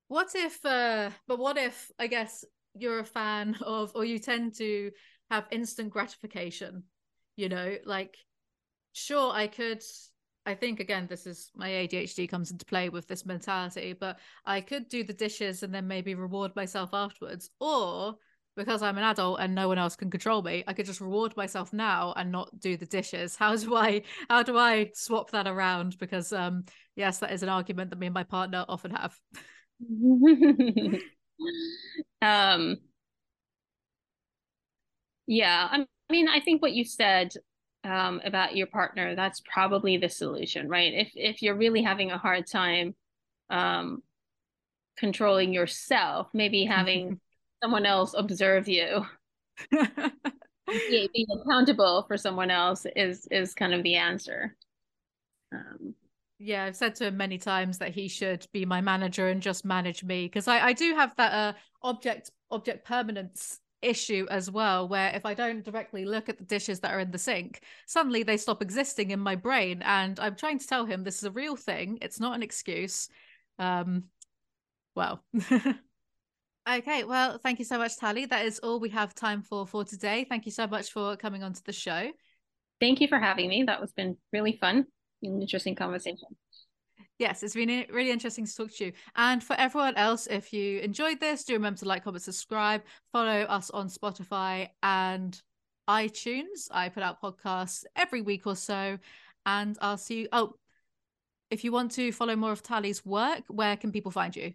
What if, I guess, you're a fan of, or you tend to have instant gratification, you know, like, sure, I think, again, this is my ADHD comes into play with this mentality, but I could do the dishes and then maybe reward myself afterwards. Or because I'm an adult and no one else can control me, I could just reward myself now and not do the dishes. How do I swap that around? Because yes, that is an argument that me and my partner often have. Yeah, I mean, I think what you said about your partner, that's probably the solution, right? If you're really having a hard time controlling yourself, maybe having someone else observe you, being accountable for someone else is kind of the answer. Yeah, I've said to him many times that he should be my manager and just manage me, because I do have that object permanence issue as well, where if I don't directly look at the dishes that are in the sink, suddenly they stop existing in my brain. And I'm trying to tell him this is a real thing. It's not an excuse. Okay, well, thank you so much, Tali. That is all we have time for today. Thank you so much for coming onto the show. Thank you for having me. That has been really fun. An interesting conversation. Yes, it's been really interesting to talk to you. And for everyone else, if you enjoyed this, do remember to like, comment, subscribe, follow us on Spotify and iTunes. I put out podcasts every week or so, and I'll see you. Oh, if you want to follow more of Tali's work, where can people find you?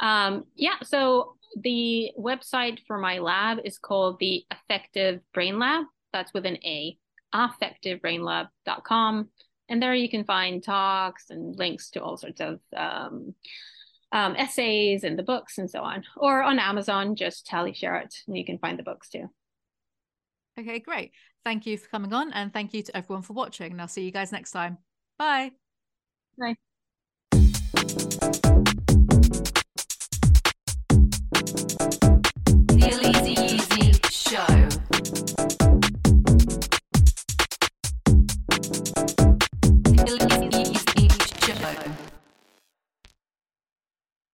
Yeah, so the website for my lab is called the Affective Brain Lab. That's with an A. affectivebrainlab.com, and there you can find talks and links to all sorts of essays and the books and so on, or on Amazon, just Tali Sharot, and you can find the books too. Okay, great. Thank you for coming on, and thank you to everyone for watching, and I'll see you guys next time. Bye. Bye.